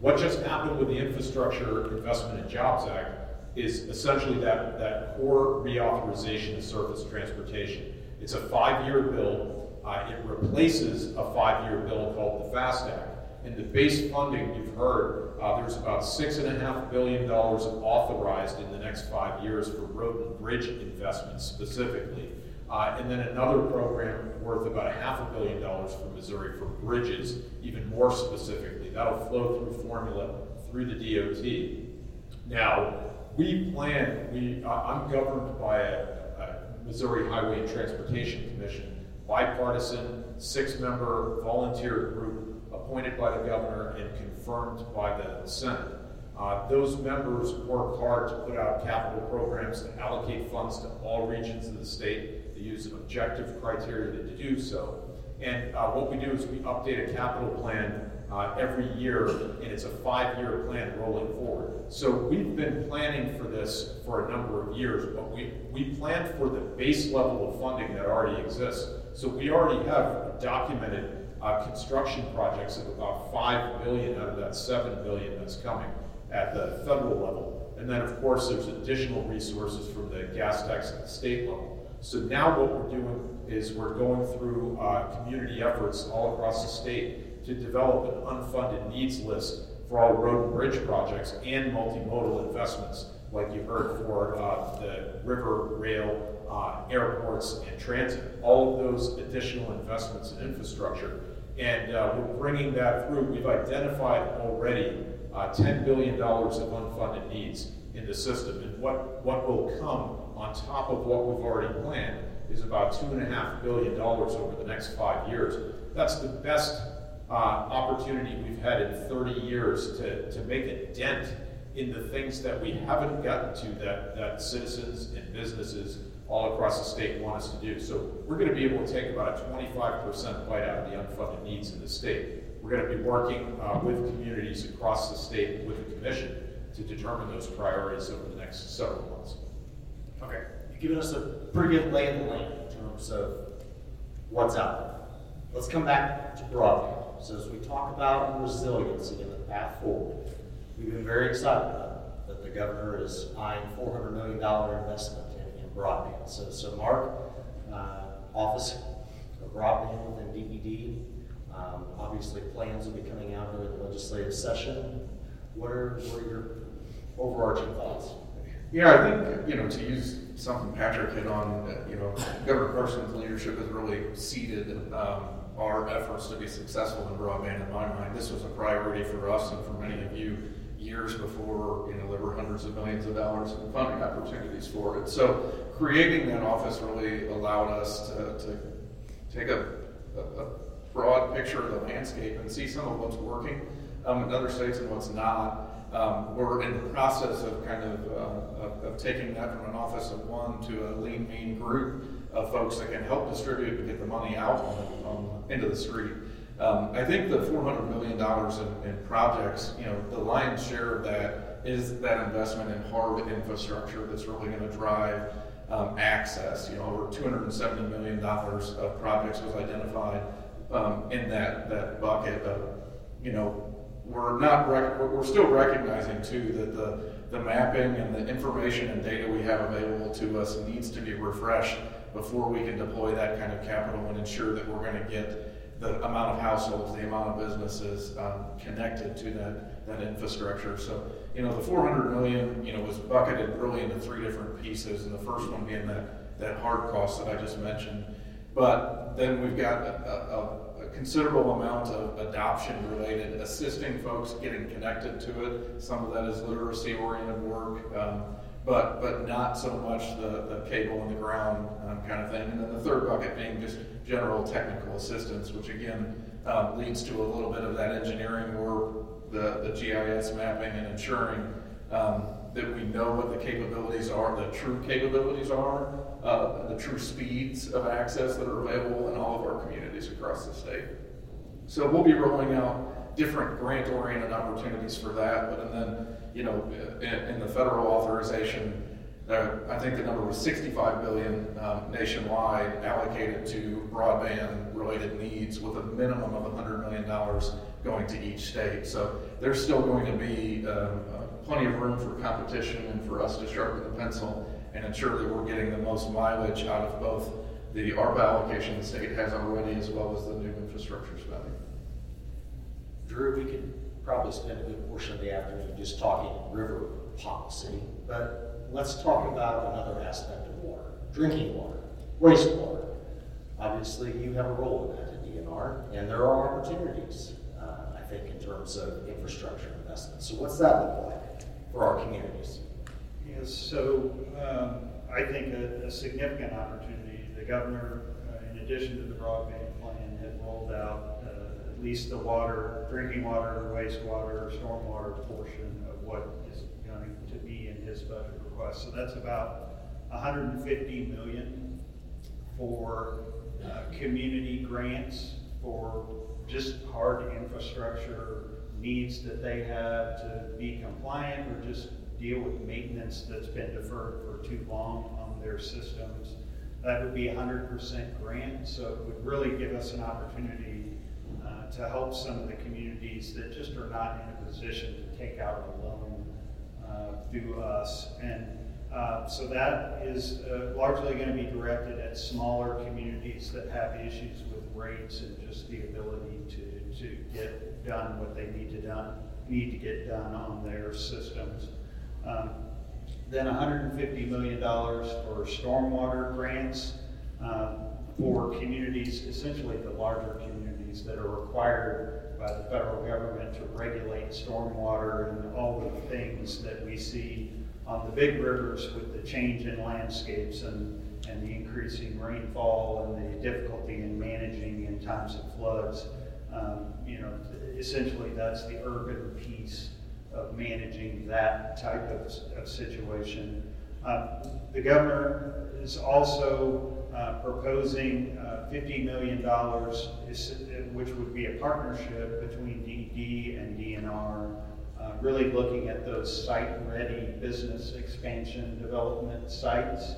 What just happened with the Infrastructure Investment and Jobs Act is essentially that core reauthorization of surface transportation. It's a 5-year bill. It replaces a 5-year bill called the FAST Act. And the base funding, you've heard, there's about $6.5 billion authorized in the next 5 years for road and bridge investments specifically. And then another program worth about $500 million for Missouri for bridges, even more specifically. That'll flow through formula through the DOT. Now, I'm governed by a Missouri Highway and Transportation Commission, bipartisan, 6-member volunteer group appointed by the governor and confirmed by the Senate. Those members work hard to put out capital programs to allocate funds to all regions of the state. They use objective criteria to do so. And what we do is we update a capital plan every year, and it's a 5-year plan rolling forward. So we've been planning for this for a number of years, but we planned for the base level of funding that already exists. So we already have documented construction projects of about $5 billion out of that $7 billion that's coming at the federal level. And then, of course, there's additional resources from the gas tax at the state level. So now what we're doing is we're going through community efforts all across the state to develop an unfunded needs list for all road and bridge projects and multimodal investments, like you heard for the river, rail, airports, and transit. All of those additional investments in infrastructure. And we're bringing that through. We've identified already $10 billion of unfunded needs in the system. And what will come on top of what we've already planned is about $2.5 billion over the next 5 years. That's the best opportunity we've had in 30 years to make a dent in the things that we haven't gotten to that citizens and businesses all across the state want us to do. So we're going to be able to take about a 25% bite out of the unfunded needs in the state. We're going to be working with communities across the state with the commission to determine those priorities over the next several months. Okay, you've given us a pretty good lay of the land in terms of what's out there. Let's come back to broadband. So as we talk about resiliency and the path forward, we've been very excited about that the governor is eyeing $400 million investment in broadband. So Mark, Office of Broadband within DED, obviously plans will be coming out during the legislative session. What are your overarching thoughts? Yeah, I think, to use something Patrick hit on, Governor Parsons' leadership has really seeded our efforts to be successful in broadband. In my mind, this was a priority for us and for many of you years before. There were hundreds of millions of dollars in funding opportunities for it. So creating that office really allowed us to take a broad picture of the landscape and see some of what's working in other states and what's not. We're in the process of kind of taking that from an office of one to a lean, mean group of folks that can help distribute and get the money out into the street. I think the $400 million in projects, the lion's share of that is that investment in hard infrastructure that's really going to drive access. Over $270 million of projects was identified in that bucket of, We're still recognizing too that the mapping and the information and data we have available to us needs to be refreshed before we can deploy that kind of capital and ensure that we're going to get the amount of households, the amount of businesses connected to that infrastructure. So, the $400 million, was bucketed really into 3 different pieces, and the first one being that hard cost that I just mentioned. But then we've got a considerable amount of adoption related, assisting folks getting connected to it. Some of that is literacy oriented work, but not so much the cable in the ground kind of thing. And then the third bucket being just general technical assistance, which again leads to a little bit of that engineering work, the GIS mapping and ensuring that we know what the capabilities are, the true capabilities are, the true speeds of access that are available in all of our communities across the state. So we'll be rolling out different grant-oriented opportunities for that. But and then, you know, in the federal authorization, there, I think the number was $65 billion nationwide allocated to broadband-related needs, with a minimum of $100 million going to each state. So there's still going to be plenty of room for competition and for us to sharpen the pencil and ensure that we're getting the most mileage out of both the ARPA allocation the state has already, as well as the new infrastructure spending. Drew, we could probably spend a good portion of the afternoon just talking river policy, but let's talk about another aspect of water, drinking water, wastewater. Obviously, you have a role in that at DNR, and there are opportunities, I think, in terms of infrastructure investment. So what's that look like for our communities? Yes, so I think a significant opportunity, the governor, in addition to the broadband plan, had rolled out at least the water, drinking water, wastewater, stormwater portion of what is going to be in his budget request. So that's about $150 million for community grants for just hard infrastructure needs that they have to be compliant or just deal with maintenance that's been deferred for too long on their systems. That would be 100% grant, so it would really give us an opportunity to help some of the communities that just are not in a position to take out a loan through us. And so that is largely going to be directed at smaller communities that have issues with rates and just the ability to get done what they need to get done on their systems. Then $150 million for stormwater grants for communities, essentially the larger communities that are required by the federal government to regulate stormwater and all of the things that we see on the big rivers with the change in landscapes and the increasing rainfall and the difficulty in managing in times of floods. You know, essentially that's the urban piece of managing that type of situation. The governor is also proposing $50 million, which would be a partnership between DED and DNR, really looking at those site-ready business expansion development sites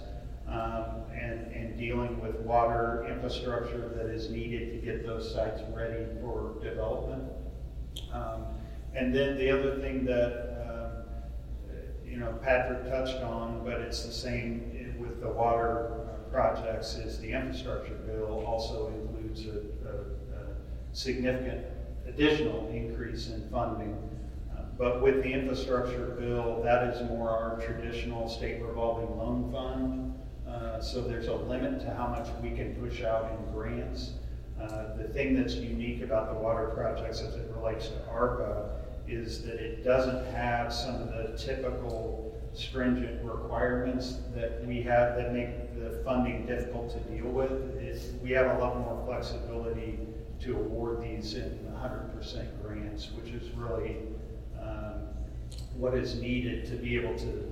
and dealing with water infrastructure that is needed to get those sites ready for development. And then the other thing that Patrick touched on, but it's the same with the water projects, is the infrastructure bill also includes a significant additional increase in funding. But with the infrastructure bill, that is more our traditional state revolving loan fund. So there's a limit to how much we can push out in grants. The thing that's unique about the water projects as it relates to ARPA is that it doesn't have some of the typical stringent requirements that we have that make the funding difficult to deal with. We have a lot more flexibility to award these in 100% grants, which is really what is needed to be able to,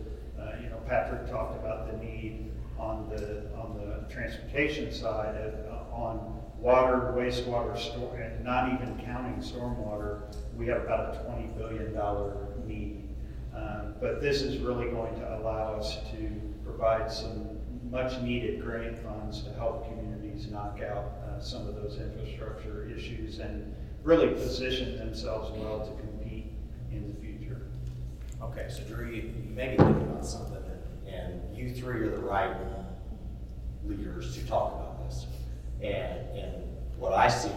Patrick talked about the need on the transportation side on water, wastewater, and not even counting stormwater, we have about a $20 billion need. But this is really going to allow us to provide some much needed grant funds to help communities knock out some of those infrastructure issues and really position themselves well to compete in the future. Okay, so Drew, you may be thinking about something, and you three are the right leaders to talk about this. And what I see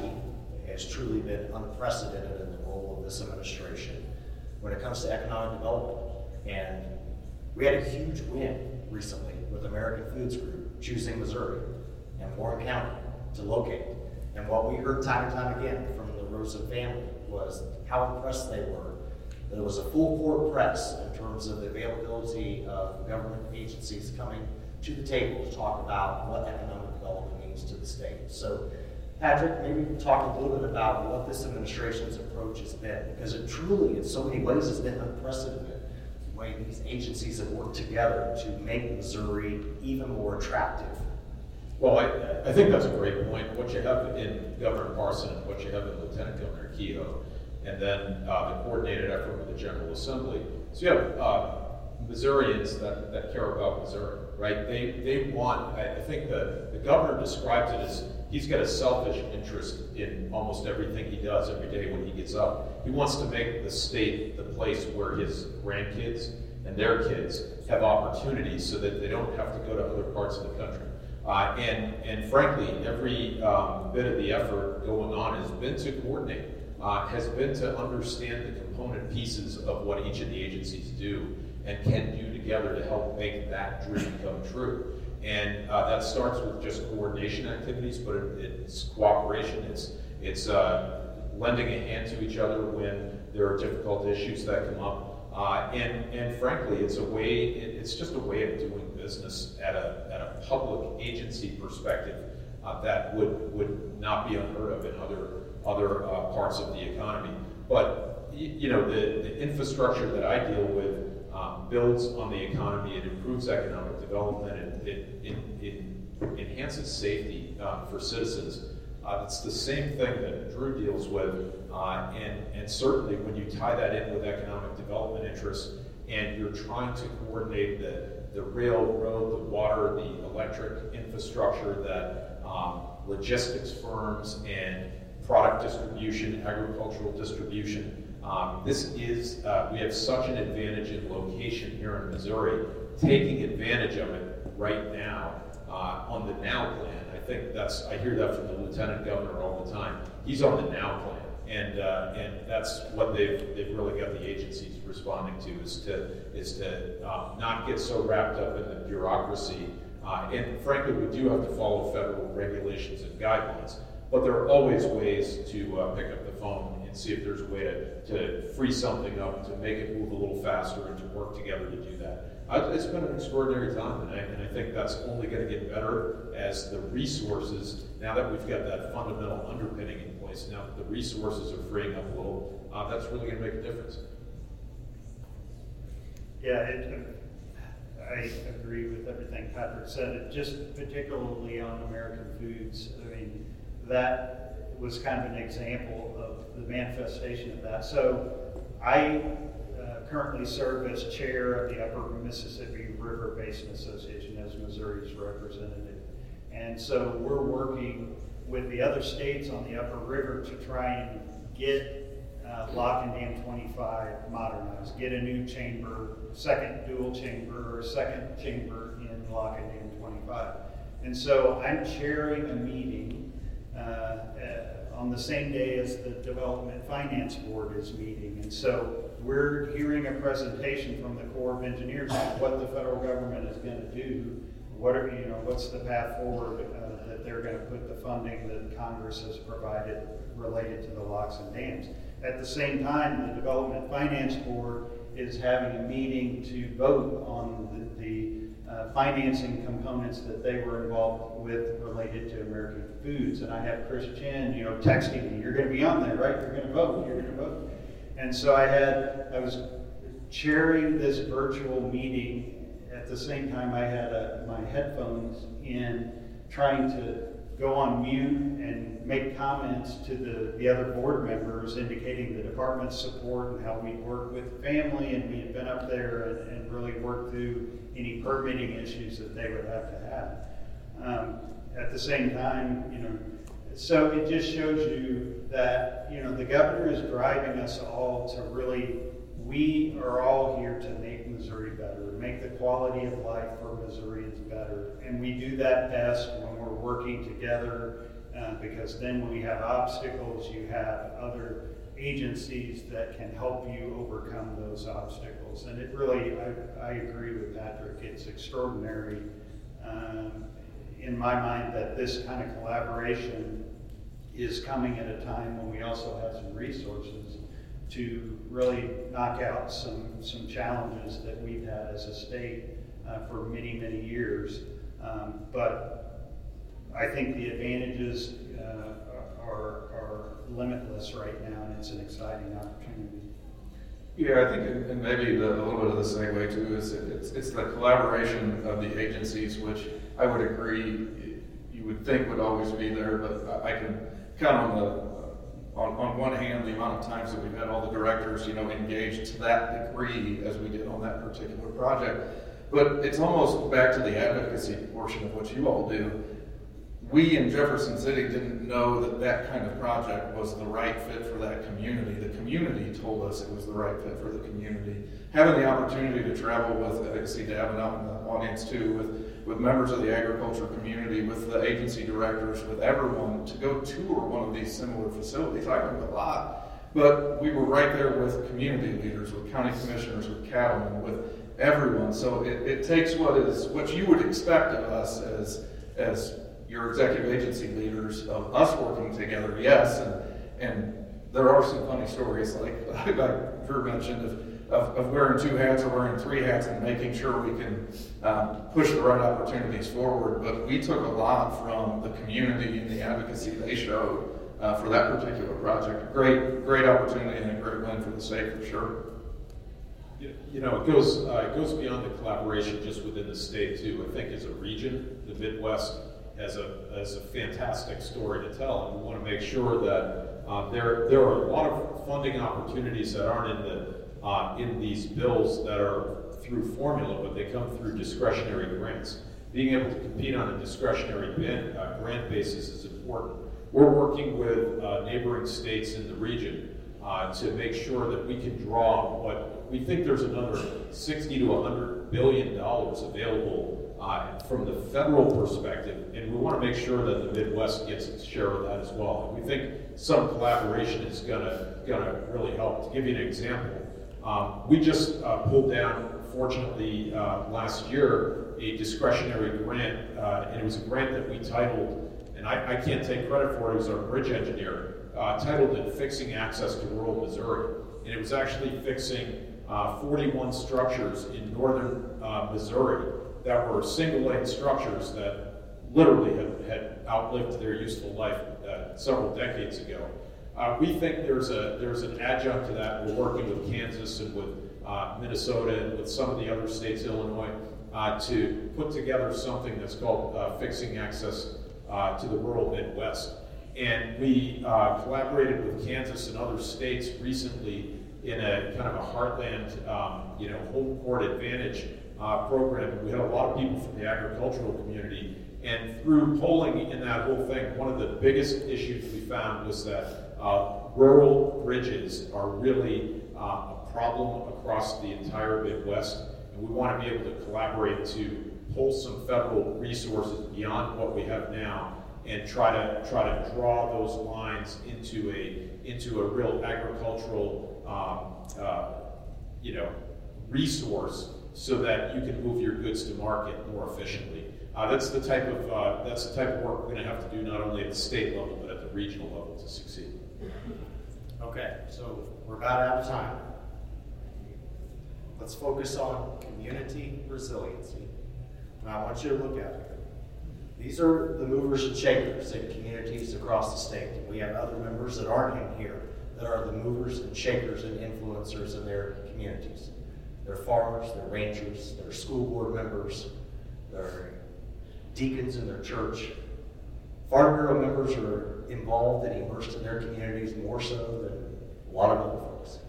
has truly been unprecedented in the role of this administration when it comes to economic development. And we had a huge win recently with American Foods Group choosing Missouri and Warren County to locate. And what we heard time and time again from the Rosa family was how impressed they were that it was a full court press in terms of the availability of government agencies coming to the table to talk about what economic development to the state. So, Patrick, maybe we can talk a little bit about what this administration's approach has been, because it truly, in so many ways, has been unprecedented, the way these agencies have worked together to make Missouri even more attractive. Well, I think that's a great point. What you have in Governor Parson and what you have in Lieutenant Governor Kehoe, and then the coordinated effort with the General Assembly. So you have Missourians that care about Missouri, right? They want, I think the governor describes it as he's got a selfish interest in almost everything he does every day when he gets up. He wants to make the state the place where his grandkids and their kids have opportunities so that they don't have to go to other parts of the country. And frankly, every bit of the effort going on has been to coordinate, has been to understand the component pieces of what each of the agencies do and can do together to help make that dream come true. And that starts with just coordination activities, but it's cooperation. It's lending a hand to each other when there are difficult issues that come up. And frankly, it's a way. It's just a way of doing business at a public agency perspective that would not be unheard of in other parts of the economy. But you know, the infrastructure that I deal with builds on the economy, it improves economic development, it enhances safety for citizens. It's the same thing that Drew deals with, and certainly when you tie that in with economic development interests and you're trying to coordinate the railroad, the water, the electric infrastructure that logistics firms and product distribution, agricultural distribution, we have such an advantage in location here in Missouri. Taking advantage of it right now on the NOW plan. I hear that from the Lieutenant Governor all the time. He's on the NOW plan, and that's what they've really got the agencies responding to is to not get so wrapped up in the bureaucracy. And frankly, we do have to follow federal regulations and guidelines, but there are always ways to pick up the phone and see if there's a way to free something up, to make it move a little faster, and to work together to do that. It's been an extraordinary time, and I think that's only going to get better as the resources, now that we've got that fundamental underpinning in place, now that the resources are freeing up a little, that's really going to make a difference. Yeah, I agree with everything Patrick said, just particularly on American Foods. I mean, that was kind of an example of the manifestation of that. So I currently serve as chair of the Upper Mississippi River Basin Association as Missouri's representative. And so we're working with the other states on the Upper River to try and get Lock and Dam 25 modernized, get a new chamber, second chamber in Lock and Dam 25. And so I'm chairing a meeting on the same day as the Development Finance Board is meeting. And so we're hearing a presentation from the Corps of Engineers on what the federal government is going to do, what's the path forward that they're going to put the funding that Congress has provided related to the locks and dams. At the same time, the Development Finance Board is having a meeting to vote on the financing components that they were involved with related to American Foods. And I have Chris Chen, texting me, you're going to be on there, right? You're going to vote. And so I was chairing this virtual meeting. At the same time, I had my headphones in, trying to go on mute and make comments to the other board members, indicating the department's support and how we work with family, and we had been up there and really worked through any permitting issues that they would have to have. At the same time, so it just shows you that, the governor is driving us all to really, we are all here to make Missouri better, make the quality of life for Missourians better. And we do that best when we're working together, because then when you have obstacles, you have other agencies that can help you overcome those obstacles. And it really, I agree with Patrick, it's extraordinary in my mind that this kind of collaboration is coming at a time when we also have some resources to really knock out some challenges that we've had as a state for many, many years. But I think the advantages are limitless right now, and it's an exciting opportunity. Yeah, I think, and maybe a little bit of the segue too is it's the collaboration of the agencies, which I would agree you would think would always be there, but I can count on the on one hand, the amount of times that we've had all the directors, you know, engaged to that degree as we did on that particular project. But it's almost back to the advocacy portion of what you all do. We in Jefferson City didn't know that that kind of project was the right fit for that community. The community told us it was the right fit for the community. Having the opportunity to travel with, I see Davin out in the audience too, with members of the agriculture community, with the agency directors, with everyone, to go tour one of these similar facilities, I learned a lot. But we were right there with community leaders, with county commissioners, with cattlemen, with everyone. So it takes what you would expect of us as your executive agency leaders, of us working together, yes, and there are some funny stories, like Drew mentioned, of wearing two hats or wearing three hats and making sure we can push the right opportunities forward. But we took a lot from the community and the advocacy they showed for that particular project. Great opportunity and a great win for the state, for sure. You know, it goes beyond the collaboration just within the state, too. I think as a region, the Midwest as a fantastic story to tell, and we want to make sure that there are a lot of funding opportunities that aren't in these bills that are through formula, but they come through discretionary grants. Being able to compete on a discretionary grant basis is important. We're working with neighboring states in the region to make sure that we can draw what we think there's another $60 to $100 billion available from the federal perspective, and we want to make sure that the Midwest gets its share of that as well. And we think some collaboration is gonna really help. To give you an example, we just pulled down, fortunately, last year, a discretionary grant, and it was a grant that we titled, and I can't take credit for it, it was our bridge engineer, titled it Fixing Access to Rural Missouri. And it was actually fixing 41 structures in northern Missouri that were single-lane structures that literally had outlived their useful life several decades ago. We think there's an adjunct to that. We're working with Kansas and with Minnesota and with some of the other states, Illinois, to put together something that's called Fixing Access to the Rural Midwest. And we collaborated with Kansas and other states recently in a kind of a heartland, home court advantage program. We had a lot of people from the agricultural community, and through polling in that whole thing, one of the biggest issues we found was that rural bridges are really a problem across the entire Midwest, and we want to be able to collaborate to pull some federal resources beyond what we have now and try to draw those lines into a real agricultural resource, so that you can move your goods to market more efficiently. That's the type of work we're going to have to do, not only at the state level but at the regional level, to succeed. Okay, so we're about out of time. Let's focus on community resiliency. And I want you to look at it. These are the movers and shakers in communities across the state. We have other members that aren't in here that are the movers and shakers and influencers in their communities. They're farmers, they're ranchers, they're school board members, they're deacons in their church. Farm Bureau members are involved and immersed in their communities more so than a lot of other folks.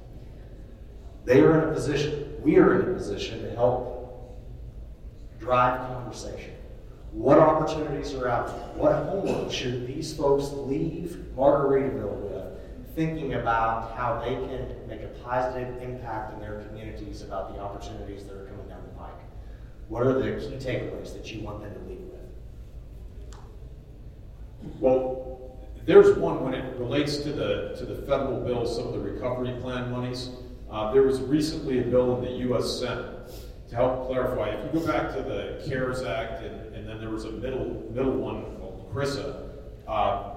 We are in a position to help drive conversation. What opportunities are out there? What homework should these folks leave Margaritaville with? Thinking about how they can make a positive impact in their communities about the opportunities that are coming down the pike. What are the key takeaways that you want them to leave with? Well, there's one when it relates to the federal bill, some of the recovery plan monies. There was recently a bill in the U.S. Senate to help clarify. If you go back to the CARES Act, and then there was a middle one called CRISA,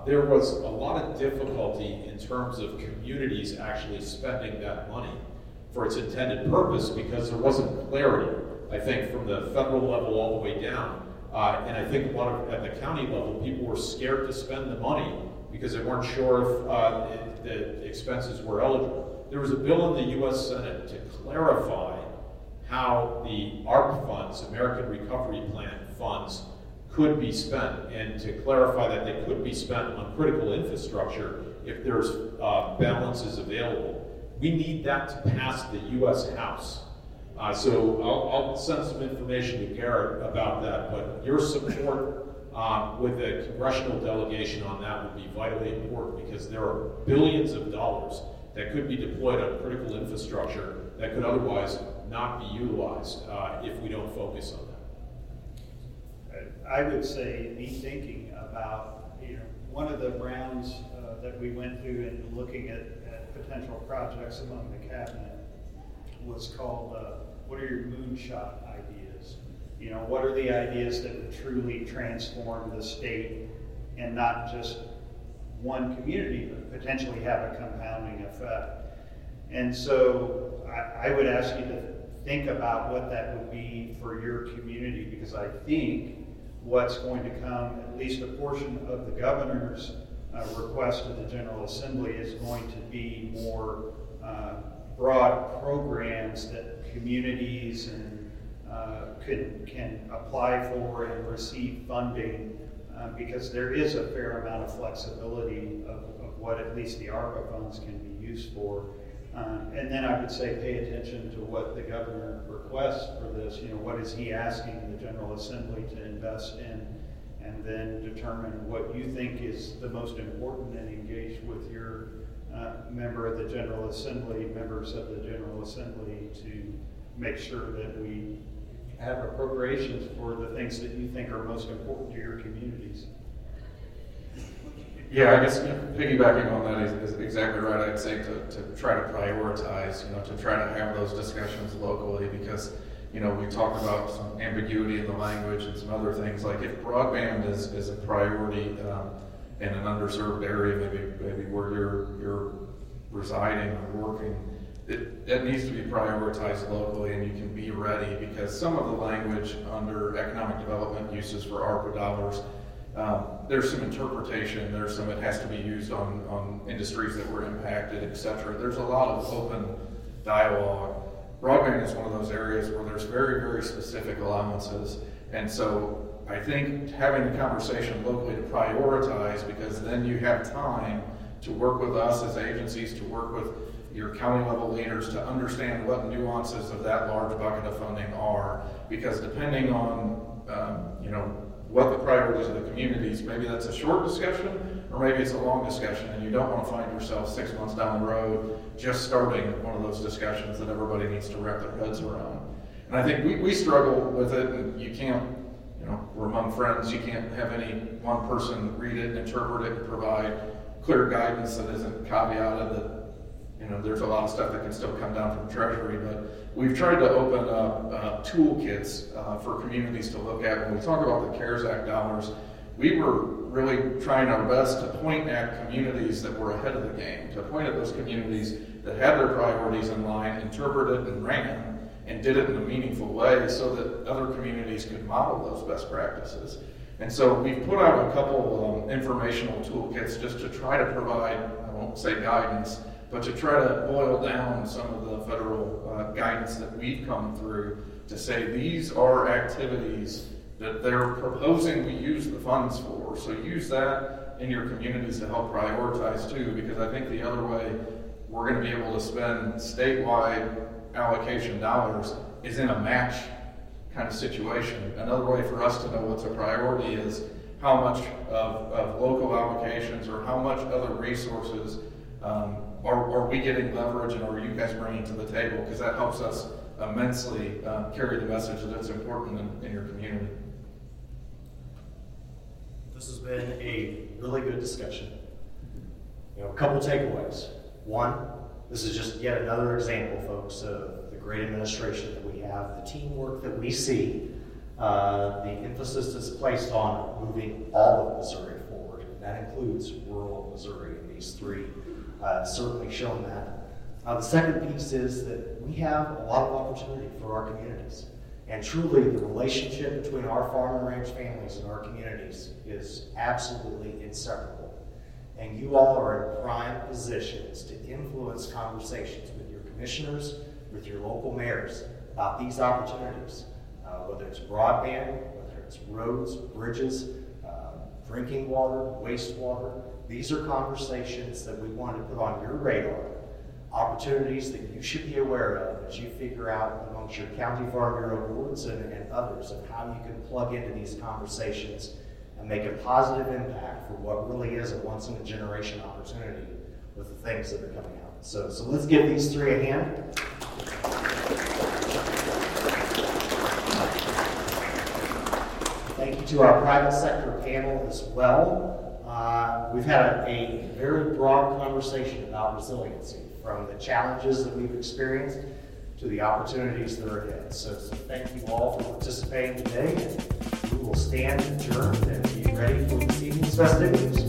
there was a lot of difficulty in terms of communities actually spending that money for its intended purpose, because there wasn't clarity, I think, from the federal level all the way down. And I think at the county level, people were scared to spend the money because they weren't sure if the expenses were eligible. There was a bill in the U.S. Senate to clarify how the ARP funds, American Recovery Plan funds, could be spent, and to clarify that they could be spent on critical infrastructure if there's balances available. We need that to pass the U.S. House. So I'll send some information to Garrett about that, but your support with a congressional delegation on that would be vitally important, because there are billions of dollars that could be deployed on critical infrastructure that could otherwise not be utilized if we don't focus on that. I would say, me thinking about, one of the rounds that we went through in looking at potential projects among the cabinet was called, what are your moonshot ideas? What are the ideas that would truly transform the state, and not just one community, but potentially have a compounding effect? And so I would ask you to think about what that would be for your community, because I think what's going to come, at least a portion of the governor's request to the General Assembly, is going to be more broad programs that communities and can apply for and receive funding, because there is a fair amount of flexibility of what at least the ARPA funds can be used for. And then I would say pay attention to what the governor requests for this. What is he asking the General Assembly to invest in, and then determine what you think is the most important, and engage with your members of the General Assembly to make sure that we have appropriations for the things that you think are most important to your communities. Yeah, I guess piggybacking on that is exactly right. I'd say to try to prioritize, to try to have those discussions locally, because, we talked about some ambiguity in the language and some other things. Like, if broadband is a priority in an underserved area, maybe where you're residing or working, it needs to be prioritized locally, and you can be ready, because some of the language under economic development uses for ARPA dollars, there's some interpretation, there's some, it has to be used on industries that were impacted, etc. There's a lot of open dialogue. Broadband is one of those areas where there's very, very specific allowances, and so I think having the conversation locally to prioritize, because then you have time to work with us as agencies, to work with your county level leaders to understand what nuances of that large bucket of funding are, because depending on what the priorities of the communities, maybe that's a short discussion or maybe it's a long discussion, and you don't want to find yourself 6 months down the road just starting one of those discussions that everybody needs to wrap their heads around. And I think we struggle with it, and you can't, we're among friends, you can't have any one person read it, interpret it, and provide clear guidance that isn't caveated that, there's a lot of stuff that can still come down from Treasury. But we've tried to open up toolkits for communities to look at. When we talk about the CARES Act dollars, we were really trying our best to point at communities that were ahead of the game, to point at those communities that had their priorities in line, interpreted and ran, and did it in a meaningful way so that other communities could model those best practices. And so we've put out a couple informational toolkits just to try to provide, I won't say guidance, but to try to boil down some of the federal guidance that we've come through to say these are activities that they're proposing we use the funds for. So use that in your communities to help prioritize too, because I think the other way we're going to be able to spend statewide allocation dollars is in a match kind of situation. Another way for us to know what's a priority is how much of local allocations or how much other resources are we getting leverage, and are you guys bringing to the table, because that helps us immensely carry the message that it's important in your community. This has been a really good discussion. A couple takeaways. One, this is just yet another example, folks, of the great administration that we have, the teamwork that we see, the emphasis that's placed on moving all of Missouri forward, and that includes rural Missouri. And these three certainly shown that. The second piece is that we have a lot of opportunity for our communities, and truly the relationship between our farm and ranch families and our communities is absolutely inseparable. And you all are in prime positions to influence conversations with your commissioners, with your local mayors about these opportunities, whether it's broadband, whether it's roads, bridges, drinking water, wastewater, These are conversations that we want to put on your radar, opportunities that you should be aware of as you figure out amongst your county farm bureau boards and others of how you can plug into these conversations and make a positive impact for what really is a once-in-a-generation opportunity with the things that are coming out. So let's give these three a hand. Thank you to our private sector panel as well. We've had a very broad conversation about resiliency, from the challenges that we've experienced to the opportunities that are ahead. So thank you all for participating today. We will stand adjourned and be ready for this evening's festivities.